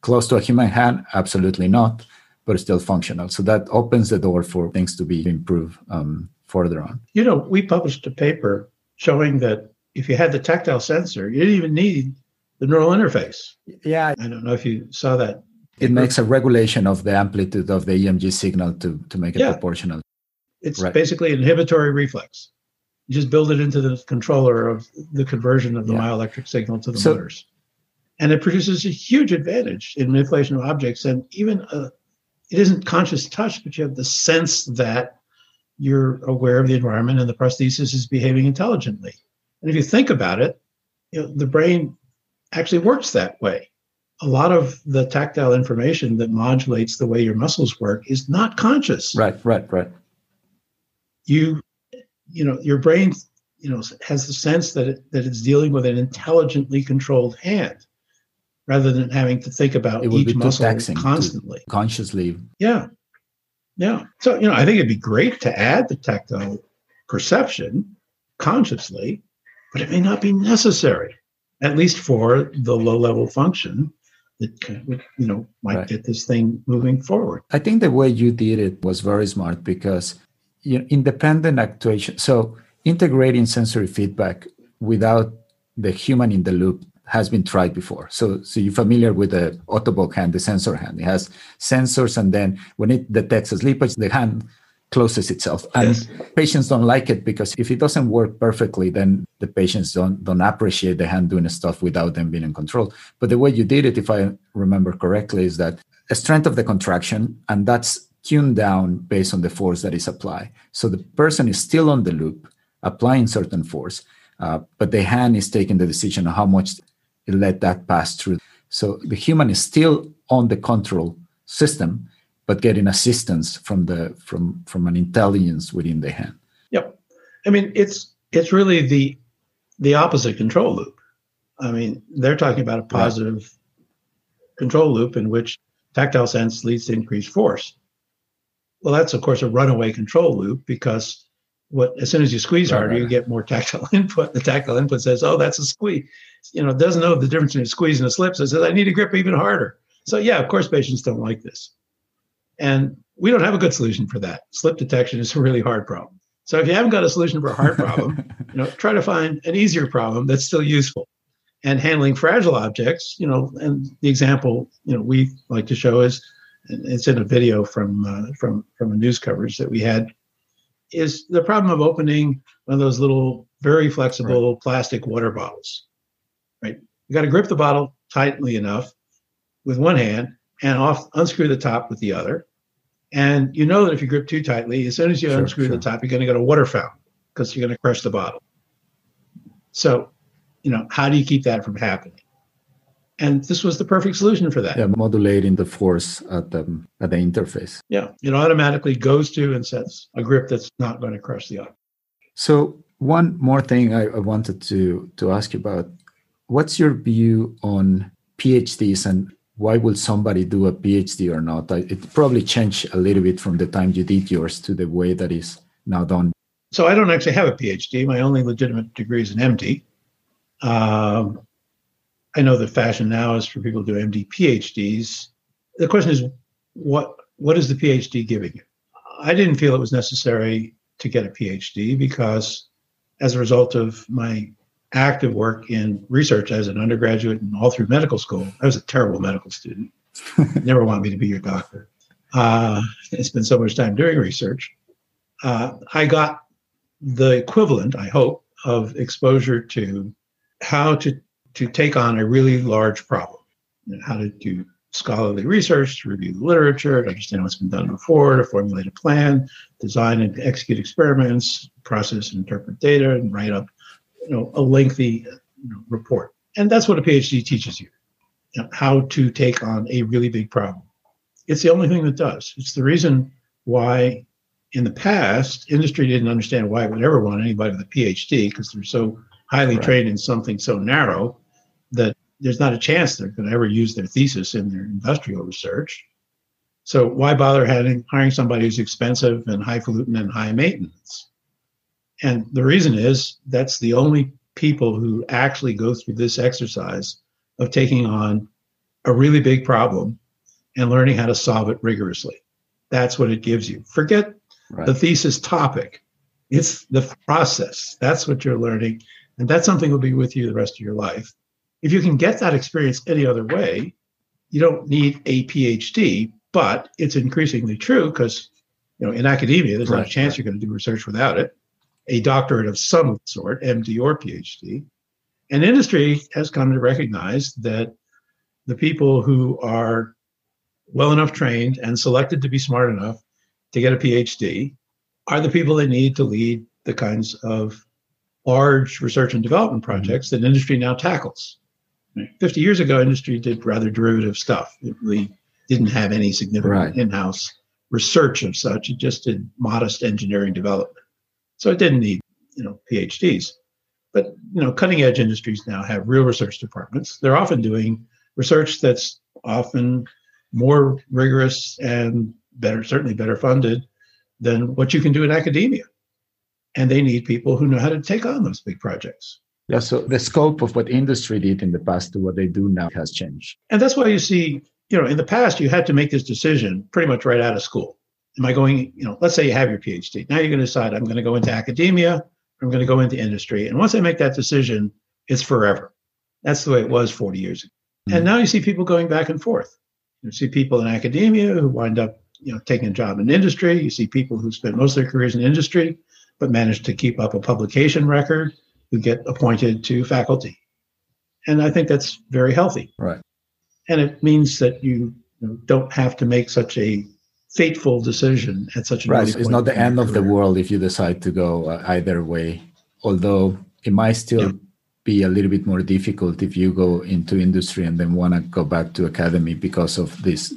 close to a human hand? Absolutely not, but it's still functional. So that opens the door for things to be improved um, further on. You know, we published a paper showing that if you had the tactile sensor, you didn't even need the neural interface. Yeah. I don't know if you saw that. It makes a regulation of the amplitude of the E M G signal to, to make it yeah. proportional. It's right. basically an inhibitory reflex. You just build it into the controller of the conversion of the yeah. myoelectric signal to the so, motors. And it produces a huge advantage in manipulation of objects. And even a, it isn't conscious touch, but you have the sense that you're aware of the environment and the prosthesis is behaving intelligently. And if you think about it, you know, the brain actually works that way. A lot of the tactile information that modulates the way your muscles work is not conscious. Right, right, right. You, you know, your brain, you know, has the sense that it, that it's dealing with an intelligently controlled hand, rather than having to think about each muscle constantly, consciously. Yeah, yeah. So you know, I think it'd be great to add the tactile perception consciously. But it may not be necessary, at least for the low-level function that you know might right. get this thing moving forward. I think the way you did it was very smart because you know, independent actuation, so integrating sensory feedback without the human in the loop has been tried before. So, so you're familiar with the Ottobock hand, the sensor hand. It has sensors, and then when it detects a slippage, the hand closes itself. And yes. patients don't like it because if it doesn't work perfectly, then the patients don't don't appreciate the hand doing stuff without them being in control. But the way you did it, if I remember correctly, is that a strength of the contraction, and that's tuned down based on the force that is applied. So the person is still on the loop, applying certain force, uh, but the hand is taking the decision on how much it let that pass through. So the human is still on the control system, but getting assistance from the from from an intelligence within the hand. Yep, I mean it's it's really the the opposite control loop. I mean they're talking about a positive right. control loop in which tactile sense leads to increased force. Well, that's of course a runaway control loop because what as soon as you squeeze right, harder, right. you get more tactile input. The tactile input says, "Oh, that's a squeeze." You know, it doesn't know the difference between a squeeze and a slip. So it says, "I need to grip even harder." So yeah, of course, patients don't like this. And we don't have a good solution for that. Slip detection is a really hard problem. So if you haven't got a solution for a hard problem, you know, try to find an easier problem that's still useful. And handling fragile objects, you know, and the example, you know, we like to show is, and it's in a video from uh, from from a news coverage that we had, is the problem of opening one of those little very flexible right. plastic water bottles. Right, you got to grip the bottle tightly enough with one hand. And off, unscrew the top with the other. And you know that if you grip too tightly, as soon as you sure, unscrew sure. the top, you're going to get a water fountain because you're going to crush the bottle. So, you know, how do you keep that from happening? And this was the perfect solution for that. Yeah, modulating the force at the, at the interface. Yeah, it automatically goes to and sets a grip that's not going to crush the object. So One more thing I, I wanted to, to ask you about. What's your view on PhDs, and why would somebody do a PhD or not? It probably changed a little bit from the time you did yours to the way that is now done. So I don't actually have a PhD. My only legitimate degree is an M D. Um, I know the fashion now is for people to do M D, PhDs. The question is, what what is the PhD giving you? I didn't feel it was necessary to get a PhD because as a result of my active work in research as an undergraduate and all through medical school, I was a terrible medical student. Never wanted me to be your doctor. Uh, I spent so much time doing research. Uh, I got the equivalent, I hope, of exposure to how to, to take on a really large problem, you know, how to do scholarly research, to review the literature, to understand what's been done before, to formulate a plan, design and execute experiments, process and interpret data, and write up you know, a lengthy you know, report. And that's what a PhD teaches you, you know, how to take on a really big problem. It's the only thing that does. It's the reason why in the past, industry didn't understand why it would ever want anybody with a PhD because they're so highly right. trained in something so narrow that there's not a chance they're going to ever use their thesis in their industrial research. So why bother having, hiring somebody who's expensive and highfalutin and high maintenance? And the reason is that's the only people who actually go through this exercise of taking on a really big problem and learning how to solve it rigorously. That's what it gives you. Forget right. the thesis topic. It's the process. That's what you're learning. And that's something that will be with you the rest of your life. If you can get that experience any other way, you don't need a PhD, but it's increasingly true because you know in academia, there's right. not a chance right. you're going to do research without it. A doctorate of some sort, M D or PhD. And industry has come to recognize that the people who are well enough trained and selected to be smart enough to get a PhD are the people they need to lead the kinds of large research and development projects that industry now tackles. fifty years ago, industry did rather derivative stuff. It really didn't have any significant right. in-house research of such. It just did modest engineering development. So it didn't need, you know, PhDs. But, you know, cutting edge industries now have real research departments. They're often doing research that's often more rigorous and better, certainly better funded than what you can do in academia. And they need people who know how to take on those big projects. Yeah, so the scope of what industry did in the past to what they do now has changed. And that's why you see, you know, in the past, you had to make this decision pretty much right out of school. Am I going, you know, let's say you have your PhD. Now you're going to decide I'm going to go into academia, or I'm going to go into industry. And once I make that decision, it's forever. That's the way it was forty years ago. Mm-hmm. And now you see people going back and forth. You see people in academia who wind up, you know, taking a job in industry. You see people who spent most of their careers in industry, but managed to keep up a publication record who get appointed to faculty. And I think that's very healthy. Right. And it means that you, you know, don't have to make such a fateful decision at such a right. So it's not the end of the world if you decide to go uh, either way, although it might still yeah. be a little bit more difficult if you go into industry and then want to go back to academy because of this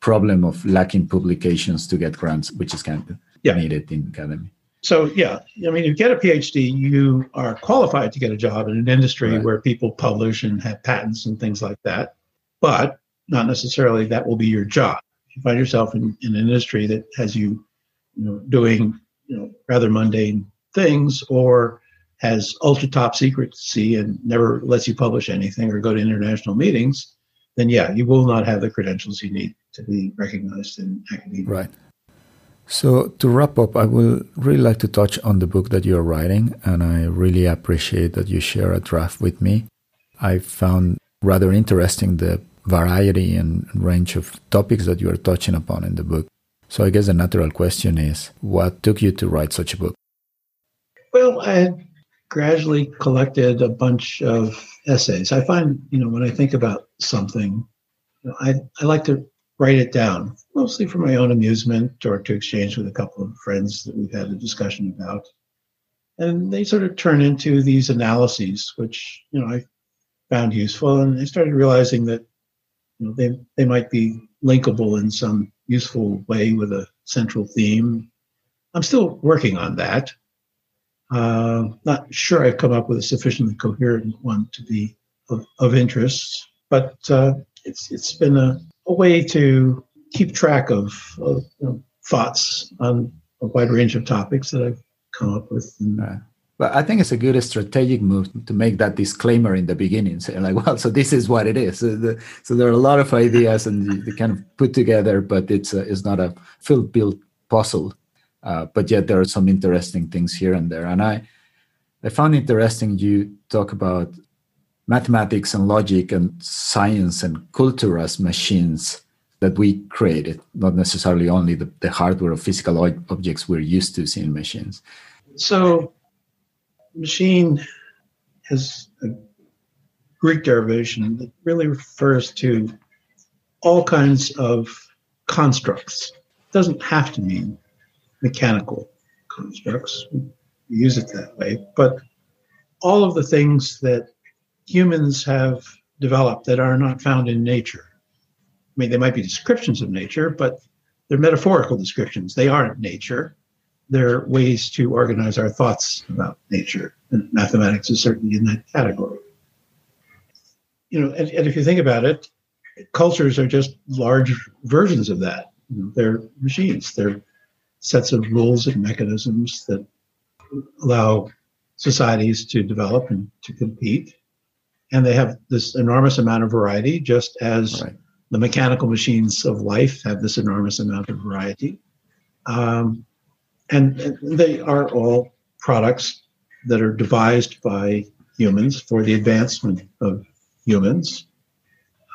problem of lacking publications to get grants, which is kind of yeah. needed in academy. So yeah, I mean, if you get a PhD, you are qualified to get a job in an industry right. where people publish and have patents and things like that, but not necessarily that will be your job. You find yourself in, in an industry that has you, you know, doing, you know, rather mundane things or has ultra top secrecy and never lets you publish anything or go to international meetings, then yeah, you will not have the credentials you need to be recognized in academia. Right. So to wrap up, I would really like to touch on the book that you're writing, and I really appreciate that you share a draft with me. I found rather interesting the variety and range of topics that you are touching upon in the book. So I guess the natural question is, what took you to write such a book? Well, I gradually collected a bunch of essays. I find, you know, when I think about something, you know, I, I like to write it down, mostly for my own amusement or to exchange with a couple of friends that we've had a discussion about. And they sort of turn into these analyses, which, you know, I found useful. And I started realizing that You know, they, they might be linkable in some useful way with a central theme. I'm still working on that. Uh, not sure I've come up with a sufficiently coherent one to be of, of interest, but uh, it's it's been a, a way to keep track of, of you know, thoughts on a wide range of topics that I've come up with. And, uh, but I think it's a good strategic move to make that disclaimer in the beginning, saying like, well, so this is what it is. So, the, so there are a lot of ideas and they kind of put together, but it's, a, it's not a full-built puzzle. Uh, but yet there are some interesting things here and there. And I, I found interesting you talk about mathematics and logic and science and culture as machines that we created, not necessarily only the, the hardware or physical objects we're used to seeing machines. So machine has a Greek derivation that really refers to all kinds of constructs. It doesn't have to mean mechanical constructs. We use it that way. But all of the things that humans have developed that are not found in nature. I mean, they might be descriptions of nature, but they're metaphorical descriptions. They aren't nature. They're ways to organize our thoughts about nature. And mathematics is certainly in that category. You know, and, and if you think about it, cultures are just large versions of that. You know, they're machines. They're sets of rules and mechanisms that allow societies to develop and to compete. And they have this enormous amount of variety, just as right. the mechanical machines of life have this enormous amount of variety. Um, and, and they are all products that are devised by humans for the advancement of humans.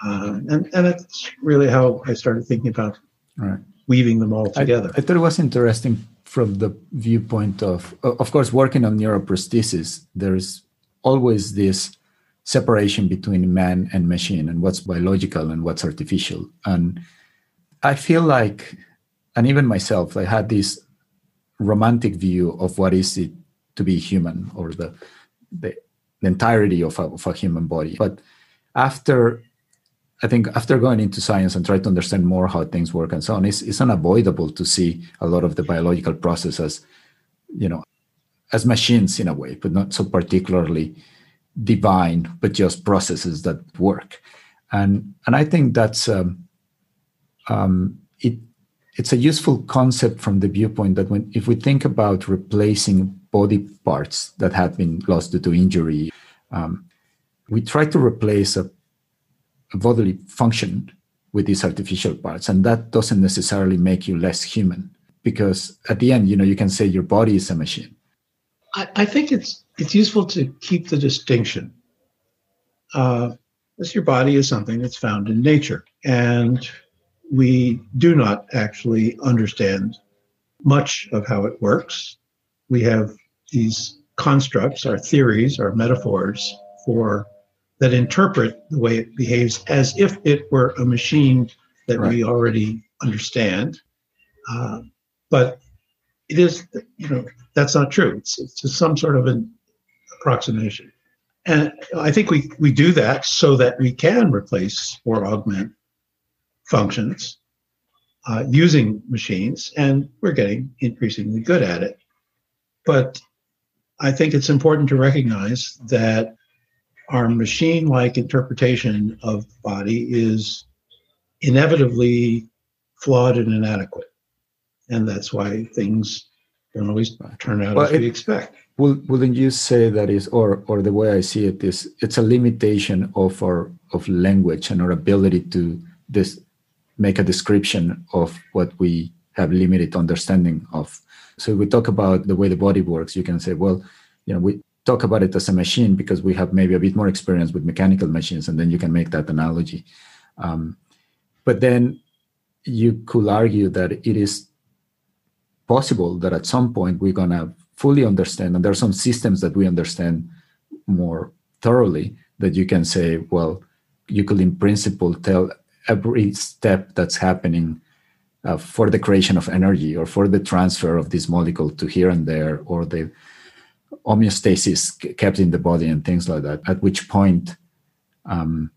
Uh, and, and that's really how I started thinking about right. weaving them all together. I, I thought it was interesting from the viewpoint of, of course, working on neuroprosthesis, there is always this separation between man and machine and what's biological and what's artificial. And I feel like, and even myself, I had this romantic view of what is it to be human or the, the, the entirety of a, of a human body. But after I think after going into science and trying to understand more how things work and so on, it's, it's unavoidable to see a lot of the biological processes, you know, as machines in a way, but not so particularly divine, but just processes that work. And and I think that's um, um, it. It's a useful concept from the viewpoint that when if we think about replacing body parts that have been lost due to injury, um, we try to replace a A bodily function with these artificial parts, and that doesn't necessarily make you less human, because at the end, you know, you can say your body is a machine. I, I think it's it's useful to keep the distinction. Uh, this your body is something that's found in nature, and we do not actually understand much of how it works. We have these constructs, our theories, our metaphors for. That interpret the way it behaves as if it were a machine that right. we already understand. Uh, but it is, you know, that's not true. It's, it's just some sort of an approximation. And I think we, we do that so that we can replace or augment functions uh, using machines, and we're getting increasingly good at it. But I think it's important to recognize that our machine-like interpretation of the body is inevitably flawed and inadequate. And that's why things don't always turn out well, as it, we expect. Wouldn't you say that is, or or the way I see it is, it's a limitation of our of language and our ability to this, make a description of what we have limited understanding of. So if we talk about the way the body works, you can say, well, you know, we talk about it as a machine because we have maybe a bit more experience with mechanical machines, and then you can make that analogy. Um, but then you could argue that it is possible that at some point we're going to fully understand, and there are some systems that we understand more thoroughly that you can say, well, you could in principle tell every step that's happening uh, for the creation of energy or for the transfer of this molecule to here and there, or the homeostasis kept in the body and things like that, at which point um,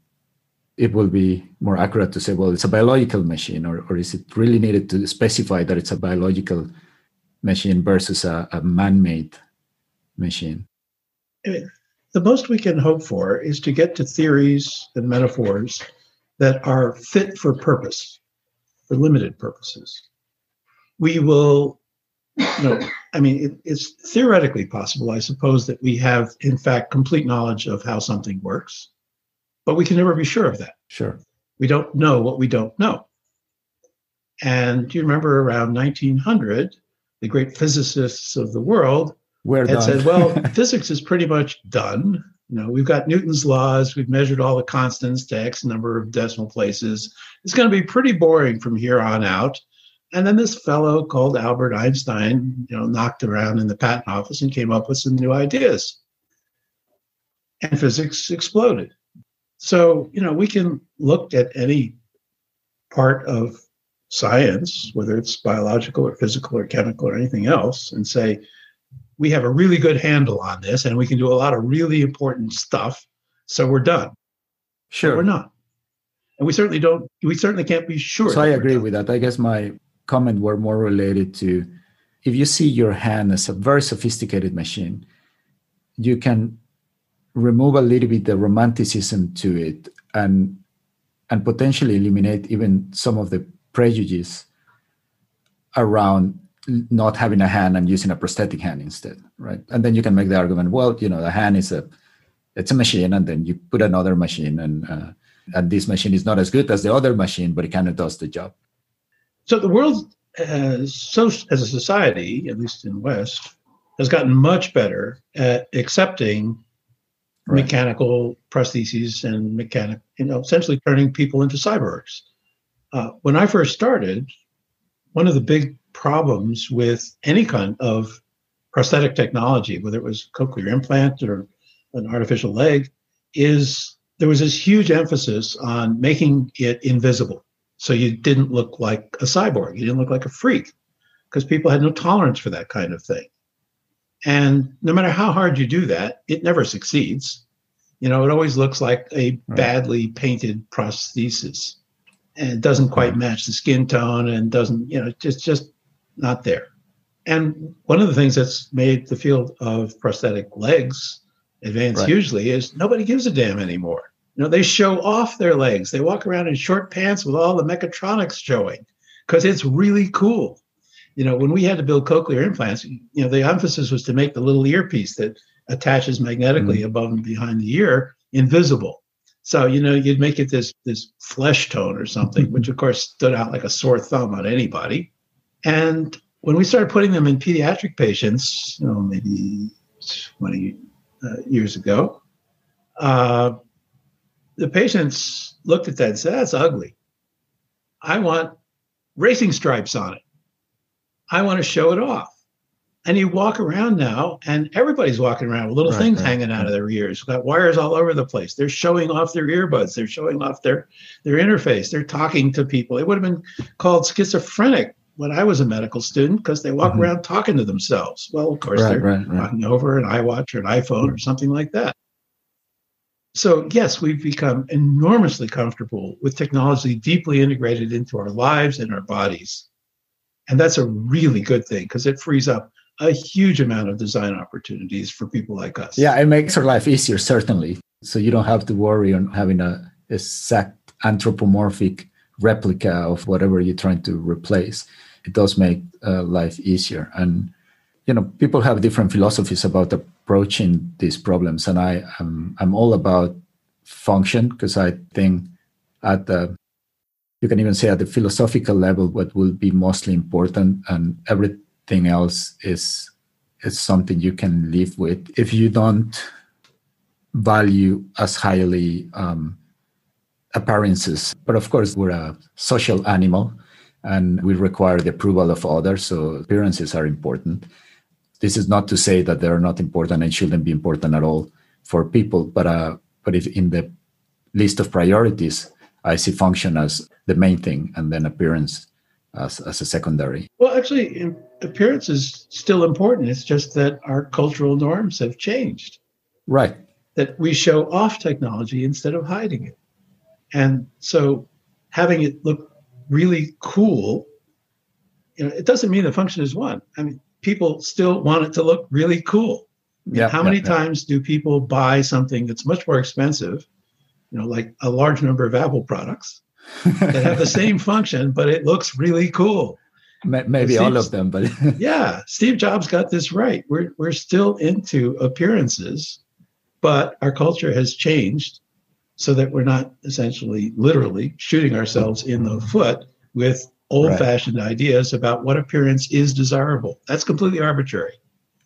it will be more accurate to say, well, it's a biological machine, or, or is it really needed to specify that it's a biological machine versus a, a man-made machine? The most we can hope for is to get to theories and metaphors that are fit for purpose, for limited purposes. We will, you know, I mean, it, it's theoretically possible, I suppose, that we have, in fact, complete knowledge of how something works, but we can never be sure of that. Sure. We don't know what we don't know. And you remember around nineteen hundred, the great physicists of the world We're had done. said, well, physics is pretty much done. You know, we've got Newton's laws. We've measured all the constants to X number of decimal places. It's going to be pretty boring from here on out. And then this fellow called Albert Einstein, you know, knocked around in the patent office and came up with some new ideas. And physics exploded. So, you know, we can look at any part of science, whether it's biological or physical or chemical or anything else, and say, we have a really good handle on this and we can do a lot of really important stuff. So we're done. Sure. But we're not. And we certainly don't, we certainly can't be sure. So I agree with that. I guess my comment were more related to, if you see your hand as a very sophisticated machine, you can remove a little bit the romanticism to it and and potentially eliminate even some of the prejudice around not having a hand and using a prosthetic hand instead, right? And then you can make the argument, well, you know, the hand is a, it's a machine, and then you put another machine, and uh, and this machine is not as good as the other machine, but it kind of does the job. So the world has, so as a society, at least in the West, has gotten much better at accepting right. mechanical prostheses and mechanic, you know, essentially turning people into cyborgs. Uh, when I first started, one of the big problems with any kind of prosthetic technology, whether it was cochlear implant or an artificial leg, is there was this huge emphasis on making it invisible. So you didn't look like a cyborg. You didn't look like a freak, because people had no tolerance for that kind of thing. And no matter how hard you do that, it never succeeds. You know, it always looks like a badly painted prosthesis. And it doesn't quite match the skin tone, and doesn't, you know, it's just, just not there. And one of the things that's made the field of prosthetic legs advance right. hugely is nobody gives a damn anymore. You know, they show off their legs. They walk around in short pants with all the mechatronics showing, because it's really cool. You know, when we had to build cochlear implants, you know, the emphasis was to make the little earpiece that attaches magnetically mm-hmm. above and behind the ear invisible. So, you know, you'd make it this this flesh tone or something, which, of course, stood out like a sore thumb on anybody. And when we started putting them in pediatric patients, you know, maybe twenty uh, years ago, uh, the patients looked at that and said, that's ugly. I want racing stripes on it. I want to show it off. And you walk around now, and everybody's walking around with little right, things right, hanging out right. of their ears. We've got wires all over the place. They're showing off their earbuds. They're showing off their, their interface. They're talking to people. It would have been called schizophrenic when I was a medical student, because they walk mm-hmm. around talking to themselves. Well, of course, right, they're right, talking right. over an iWatch or an iPhone mm-hmm. or something like that. So, yes, we've become enormously comfortable with technology deeply integrated into our lives and our bodies. And that's a really good thing, because it frees up a huge amount of design opportunities for people like us. Yeah, it makes our life easier, certainly. So you don't have to worry on having a exact anthropomorphic replica of whatever you're trying to replace. It does make uh, life easier. And, you know, people have different philosophies about approaching these problems. And I, um, I'm all about function, because I think at the, you can even say at the philosophical level, what will be mostly important, and everything else is is something you can live with if you don't value as highly um, appearances. But of course, we're a social animal, and we require the approval of others, so appearances are important. This is not to say that they're not important and shouldn't be important at all for people, but uh, but if in the list of priorities, I see function as the main thing, and then appearance As, as a secondary. Well, actually, appearance is still important. It's just that our cultural norms have changed. Right. That we show off technology instead of hiding it. And so having it look really cool, you know, it doesn't mean the function is one. I mean, people still want it to look really cool. Yep, how many yep, times yep. do people buy something that's much more expensive, you know, like a large number of Apple products that have the same function, but it looks really cool? Maybe Steve, all of them, but yeah, Steve Jobs got this right. We're we're still into appearances, but our culture has changed so that we're not essentially literally shooting ourselves in the foot with old-fashioned right. ideas about what appearance is desirable. That's completely arbitrary.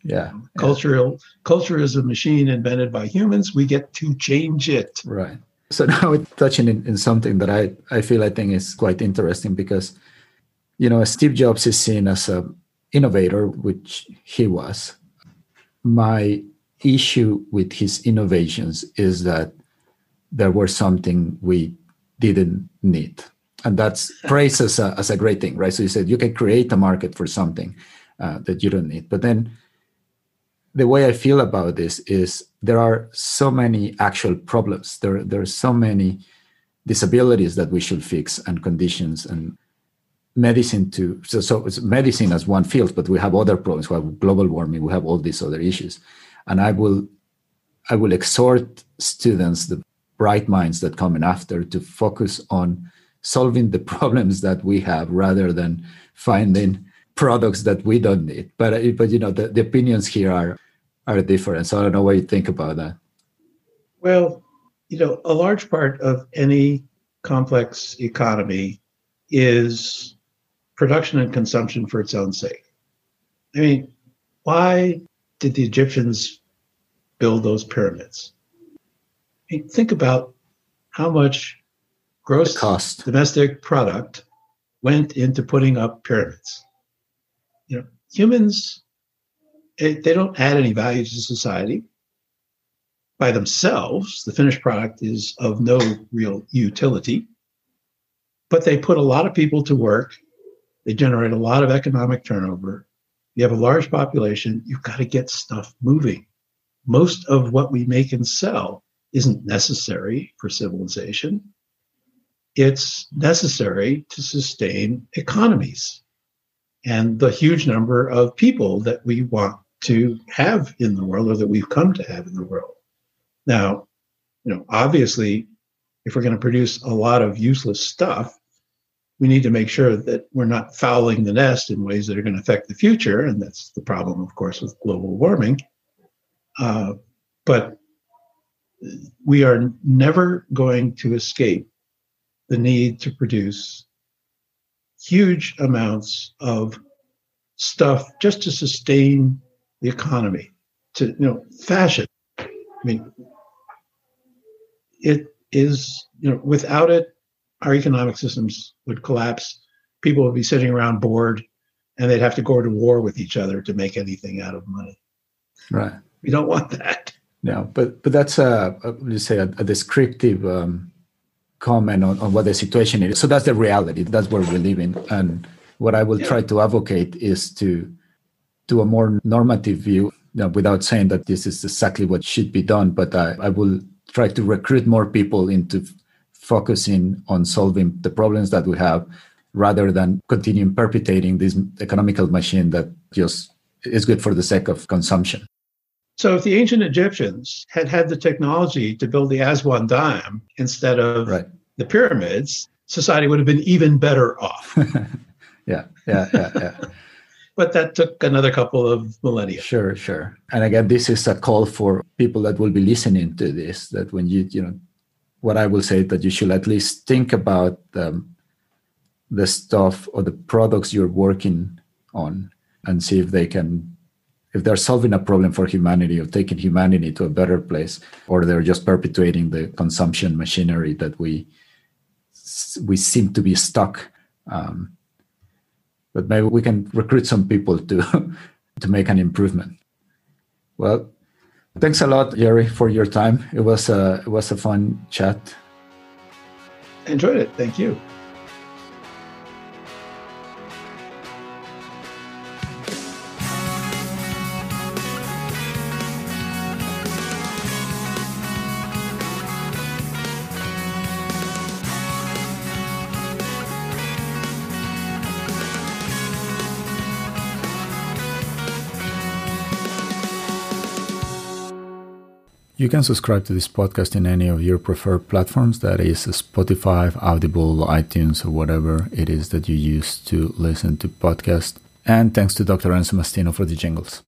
Yeah, cultural yeah. culture is a machine invented by humans. We get to change it. Right. So now we're touching in, in something that I I feel I think is quite interesting because, you know, Steve Jobs is seen as an innovator, which he was. My issue with his innovations is that there were something we didn't need. And that's praised as a, as a great thing, right? So you said you can create a market for something uh, that you don't need. But then the way I feel about this is there are so many actual problems. There, there are so many disabilities that we should fix and conditions and medicine too. So, so it's medicine as one field, but we have other problems. We have global warming. We have all these other issues. And I will, I will exhort students, the bright minds that come in after, to focus on solving the problems that we have rather than finding products that we don't need. But, but you know, the, the opinions here are, are different. So I don't know what you think about that. Well, you know, a large part of any complex economy is production and consumption for its own sake. I mean, why did the Egyptians build those pyramids? I mean, think about how much gross cost. Domestic product went into putting up pyramids. You know, humans, they don't add any value to society. By themselves, the finished product is of no real utility. But they put a lot of people to work. They generate a lot of economic turnover. You have a large population. You've got to get stuff moving. Most of what we make and sell isn't necessary for civilization. It's necessary to sustain economies and the huge number of people that we want to have in the world or that we've come to have in the world. Now, you know, obviously, if we're going to produce a lot of useless stuff, we need to make sure that we're not fouling the nest in ways that are going to affect the future. And that's the problem, of course, with global warming. Uh, but we are never going to escape the need to produce huge amounts of stuff just to sustain the economy, to, you know, fashion. I mean, it is, you know, without it, our economic systems would collapse. People would be sitting around bored, and they'd have to go to war with each other to make anything out of money. Right. We don't want that. No, but but that's a, a you say a, a descriptive um, comment on, on what the situation is. So that's the reality. That's where we live in. And what I will yeah. try to advocate is to do a more normative view, you know, without saying that this is exactly what should be done. But I, I will. try to recruit more people into f- focusing on solving the problems that we have rather than continuing perpetuating this economical machine that just is good for the sake of consumption. So if the ancient Egyptians had had the technology to build the Aswan Dam instead of right. the pyramids, society would have been even better off. yeah, yeah, yeah, yeah. But that took another couple of millennia. Sure, sure. And again, this is a call for people that will be listening to this, that when you, you know, what I will say is that you should at least think about um, the stuff or the products you're working on and see if they can, if they're solving a problem for humanity or taking humanity to a better place, or they're just perpetuating the consumption machinery that we, we seem to be stuck um But maybe we can recruit some people to, to make an improvement. Well, thanks a lot, Jerry, for your time. It was a, it was a fun chat. I enjoyed it. Thank you. You can subscribe to this podcast in any of your preferred platforms, that is Spotify, Audible, iTunes, or whatever it is that you use to listen to podcasts. And thanks to Doctor Enzo Mastino for the jingles.